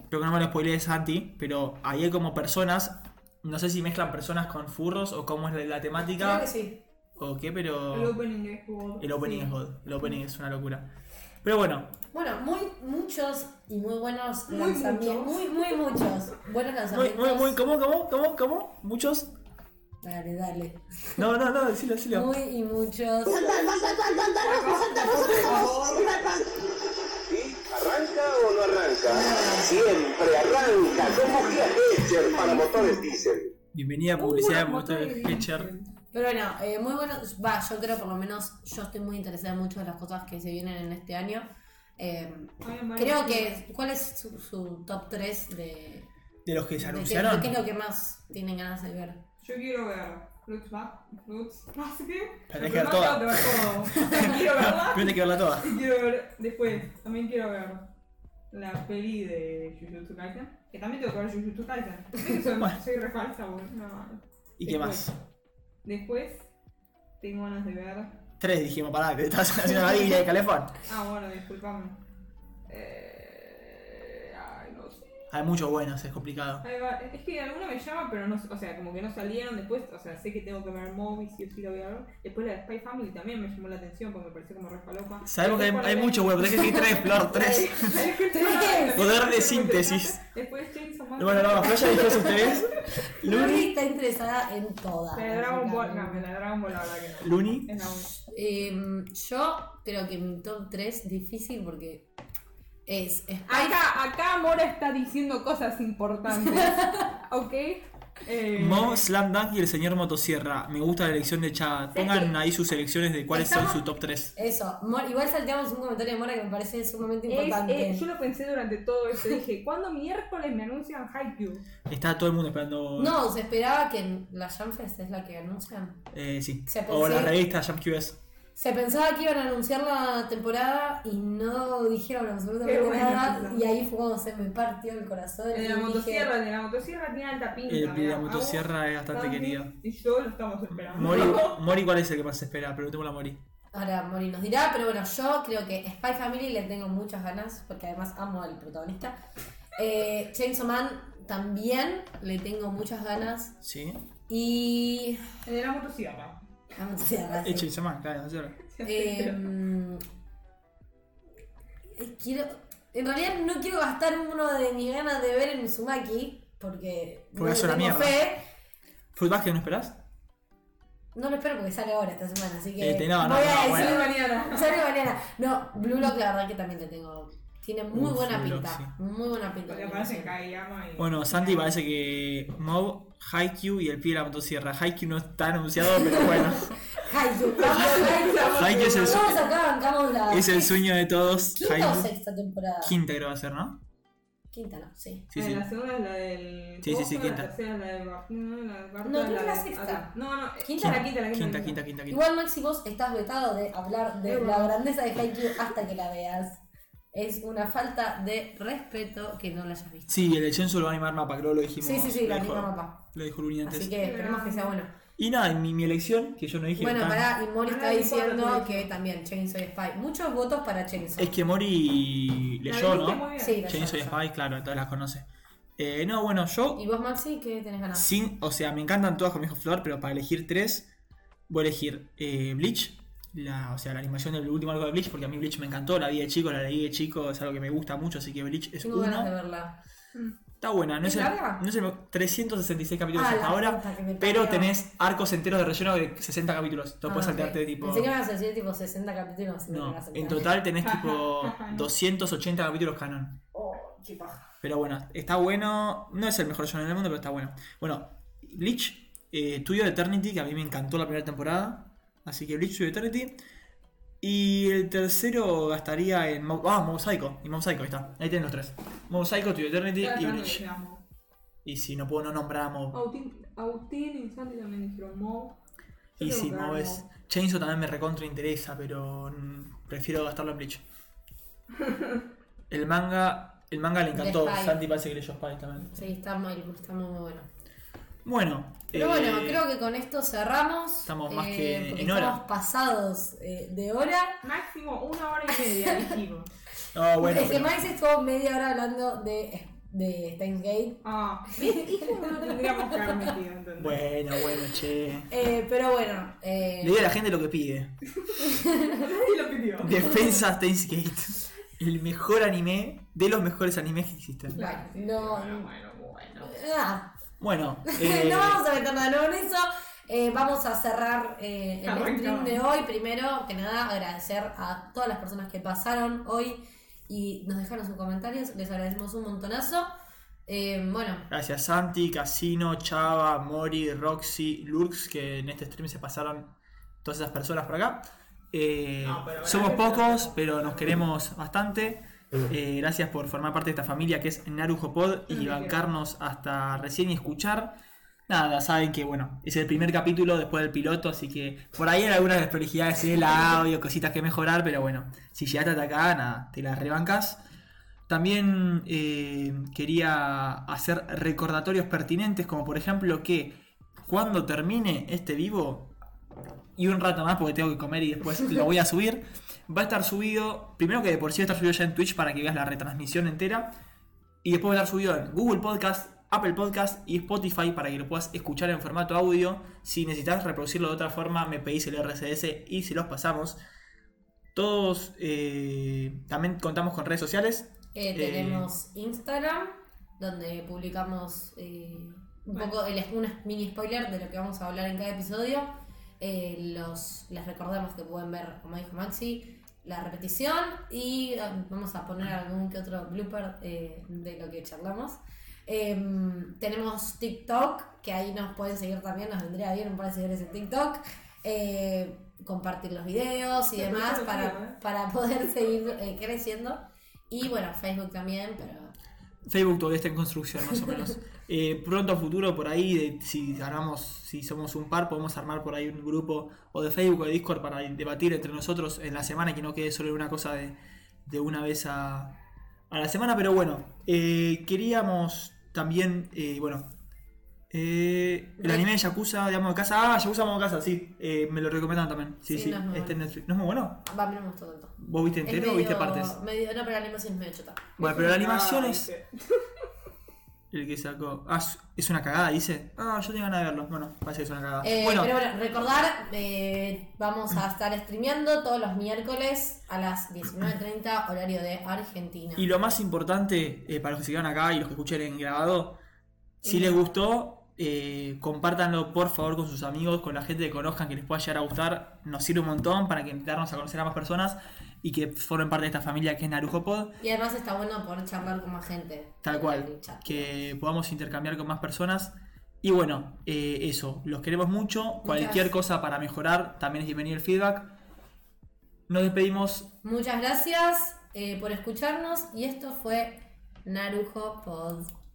Espero que no me lo spoilee Santi, pero ahí hay como personas. No sé si mezclan personas con furros o cómo es la, la temática. Creo que sí. ¿O qué? Pero... El opening es God. El opening sí. es God. El opening es una locura. Pero bueno. Bueno, muy muchos y muy buenos muy lanzamientos. Muchos. Muy, muy muchos. Buenos lanzamientos. Muy, muy, muy. ¿Cómo, cómo, cómo, cómo? ¿Muchos? Dale, dale. No, no, no, decilo, decilo. Muy y muchos. ¿Arranca o no arranca? No. Siempre arranca. Somos Gia Ketcher para motores diésel. Bienvenida a publicidad de motores Ketcher. Pero bueno, eh, muy bueno, va, yo creo por lo menos, yo estoy muy interesada en muchas de las cosas que se vienen en este año. Eh, Ay, creo que, ¿cuál es su, su top tres de, de los que se anunciaron? De, de, de ¿Qué es lo que más tienen ganas de ver? Yo quiero ver Roots Basket. Tenés que ver toda. Quiero verla. Tenés que verla toda. Y quiero ver, después, también quiero ver la peli de Jujutsu Kaisen. Que también tengo que ver Jujutsu Kaisen. Soy, soy re falsa, bueno, no. ¿Y después, qué más? Después, tengo ganas de ver... Tres dijimos, pará, que te estás haciendo la Biblia de Calefón. Ah, bueno, disculpame. Eh... Ay, no sé. Hay muchos buenos, es complicado. Es que alguno me llama, pero no... O sea, como que no salieron después. O sea, sé que tengo que ver Mob, sí o sí lo voy a ver. Después la de Spy Family también me llamó la atención, porque me pareció como refalopa. Sabemos después que hay, hay muchos buenos, pero tenés que decir tres, Flor, tres. Poder de síntesis. Después Chainsaw Man. Bueno, no, Flor ya dijo sus tres. Luni está interesada en todas. La de Dragon Ball, no, la de Dragon Ball la verdad que no. Luni. Eh, yo creo que mi top tres difícil porque es... Spice. Acá, acá Mora está diciendo cosas importantes, ¿ok? Eh... Mom, Slam Dunk y el señor Motosierra. Me gusta la elección de Chad. Pongan ahí sus elecciones de cuáles estamos... son su top tres. Eso, igual salteamos un comentario de Mora que me parece sumamente importante. Es, es, yo lo pensé durante todo esto. Dije, ¿cuándo miércoles me anuncian Haikyuu? Estaba todo el mundo esperando. No, se esperaba que la Jump Fest es la que anuncian. Eh, sí. Pensé... O la revista Jump Q S. Se pensaba que iban a anunciar la temporada y no dijeron absolutamente nada. Y ahí fue cuando se me partió el corazón. En la motosierra, en la motosierra tiene alta pinta. La motosierra es bastante querida. Y yo lo estamos esperando. Mori, Mori, ¿cuál es el que más se espera? Preguntémosle a Mori. Ahora Mori nos dirá, pero bueno, yo creo que Spy Family le tengo muchas ganas, porque además amo al protagonista. Eh, Chainsaw Man también le tengo muchas ganas. Sí. Y... En la motosierra. Hecho y se más, claro, eh, quiero, en realidad no quiero gastar uno de mis ganas de ver en Uzumaki porque, porque no es una mierda. ¿Fruit Basket no esperás? No lo espero porque sale ahora esta semana, así que este, no, no, voy no, a no, decir bueno. mañana. Sale mañana. No, Blue Lock la verdad que también te tengo. Tiene muy Uf, buena pinta, sí. muy buena pinta. Y... Bueno, Santi parece que Mob, Haikyuu y el pie de la motosierra. Haikyuu no está anunciado, pero bueno. Haikyuu, Haikyuu es el sueño. Todos acá bancamos la... Es el sueño de todos. Quinta o sexta temporada. Quinta creo va a ser, ¿no? Quinta, no, sí. sí, sí. La segunda es la del... Sí, sí, sí, quinta. La tercera es la del... No, la, no, la, la sexta. No, no, quinta, la quinta, la quinta. Quinta, quinta, quinta. Igual, Maxi, vos estás vetado de hablar de la grandeza de Haikyuu hasta que la veas. Es una falta de respeto que no la hayas visto. Sí, el de Jensu lo va a animar MAPA, creo lo dijimos. Sí, sí, sí, lo anima MAPA. Lo dijo Luni antes. Así que esperemos que sea bueno. Y nada, mi, mi elección, que yo no dije... Bueno, pará, y Mori está diciendo que también Chainsaw Spy. Muchos votos para Chainsaw. Es que Mori leyó, ¿no? Sí, Chainsaw Spy, claro, todas las conoce. Eh, no, bueno, yo... ¿Y vos, Maxi, qué tenés ganado? Sin, o sea, me encantan todas, como dijo Flor, pero para elegir tres, voy a elegir eh, Bleach... La, o sea, la animación del último arco de Bleach, porque a mí Bleach me encantó, la vi de chico, la leí de chico, es algo que me gusta mucho, así que Bleach es uno. Ganas de verla. Está buena, no es, es el, no es el trescientos sesenta y seis capítulos ah, hasta ahora, pero tenés arcos enteros de relleno de sesenta capítulos, entonces ah, podés saltearte okay. de tipo... Pensé que me ibas a decir tipo sesenta capítulos. No, no en total tenés tipo doscientos ochenta capítulos canon. Oh, qué paja. Pero bueno, está bueno, no es el mejor shonen del mundo, pero está bueno. Bueno, Bleach, eh, Studio de Eternity, que a mí me encantó la primera temporada. Así que Bleach y Eternity. Y el tercero gastaría en... Mo- ah, Mob Psycho. Y Mob Psycho, ahí está. Ahí tienen los tres. Mob Psycho, To Eternity claro, y Bleach. No y si no puedo no nombrar a Mob. Autin, Autin y Santi también dijeron Mob. Yo y si Mob es... Chainsaw también me recontra interesa, pero prefiero gastarlo en Bleach. el manga el manga le encantó. Santi parece que leyó Spy también. Sí, está muy, está muy bueno. Bueno, pero eh, bueno, creo que con esto cerramos. Estamos más eh, que en hora. Estamos pasados eh, de hora. Máximo una hora y media, dijimos. No, bueno. Desde Max estuvo media hora hablando de, de Steins;Gate. Ah, no tendríamos que haber metido, ¿entendés? Bueno, bueno, che. Eh, pero bueno. Eh, Le digo a la gente lo que pide. Y lo pidió. Defensa Steins;Gate. El mejor anime de los mejores animes que existen. Claro, no. Bueno, bueno, bueno. Ah. Bueno, eh... no vamos a meter nada con eso. Eh, vamos a cerrar eh, el Arranca. stream de hoy. Primero que nada, agradecer a todas las personas que pasaron hoy y nos dejaron sus comentarios. Les agradecemos un montonazo. Eh, bueno, gracias Santi, Casino, Chava, Mori, Roxy, Lurx, que en este stream se pasaron todas esas personas por acá. Eh, no, somos pocos, pero nos queremos bastante. Eh, gracias por formar parte de esta familia que es NaruhoPod y bancarnos hasta recién y escuchar. Nada, saben que bueno, es el primer capítulo después del piloto, así que por ahí hay algunas desprolijidades en el audio, cositas que mejorar, pero bueno, si llegaste hasta acá, nada, te las rebancas. También eh, quería hacer recordatorios pertinentes, como por ejemplo que cuando termine este vivo, y un rato más porque tengo que comer y después lo voy a subir. Va a estar subido, primero que de por sí va a estar subido ya en Twitch para que veas la retransmisión entera. Y después va a estar subido en Google Podcast, Apple Podcast y Spotify para que lo puedas escuchar en formato audio. Si necesitas reproducirlo de otra forma, me pedís el R S S y se los pasamos. Todos eh, también contamos con redes sociales. Eh, tenemos eh, Instagram, donde publicamos eh, un bueno. poco el, un mini spoiler de lo que vamos a hablar en cada episodio. Eh, los les recordamos que pueden ver, como dijo Maxi, la repetición y vamos a poner algún que otro blooper eh, de lo que charlamos. Eh, tenemos TikTok, que ahí nos pueden seguir también, nos vendría bien un par de seguidores en TikTok, eh, compartir los videos y sí, demás para, bien, ¿eh? para poder seguir eh, creciendo. Y bueno, Facebook también, pero... Facebook todavía está en construcción, más o menos. Eh, pronto a futuro, por ahí, de, si armamos, si somos un par, podemos armar por ahí un grupo o de Facebook o de Discord para debatir entre nosotros en la semana, que no quede solo una cosa de, de una vez a, a la semana. Pero bueno, eh, queríamos también, eh, bueno, eh, el anime de Yakuza, digamos, de casa. Ah, Yakuza, vamos a casa, sí. Eh, me lo recomendan también. Sí, sí, sí. No es muy, este bueno. ¿No es muy bueno? Va, pero no me gustó tanto. ¿Vos viste entero medio, o viste partes? Medio, no, pero la animación es medio chota. Bueno, pero la animación ah, es... El que sacó... Ah, es una cagada, dice. Ah, yo tengo ganas de verlo. Bueno, parece que es una cagada. Eh, bueno. Pero bueno, recordar, eh, vamos a estar streameando todos los miércoles a las diecinueve treinta, horario de Argentina. Y lo más importante, eh, para los que se quedan acá y los que escuchen en grabado, si les gustó, eh, compártanlo por favor con sus amigos, con la gente que conozcan que les pueda llegar a gustar. Nos sirve un montón para que darnos a conocer a más personas y que formen parte de esta familia que es NaruhoPod. Y además está bueno poder charlar con más gente. Tal cual, que podamos intercambiar con más personas. Y bueno, eh, eso, los queremos mucho. Muchas Cualquier gracias. cosa para mejorar, también es bienvenido el feedback. Nos despedimos. Muchas gracias eh, por escucharnos y esto fue NaruhoPod.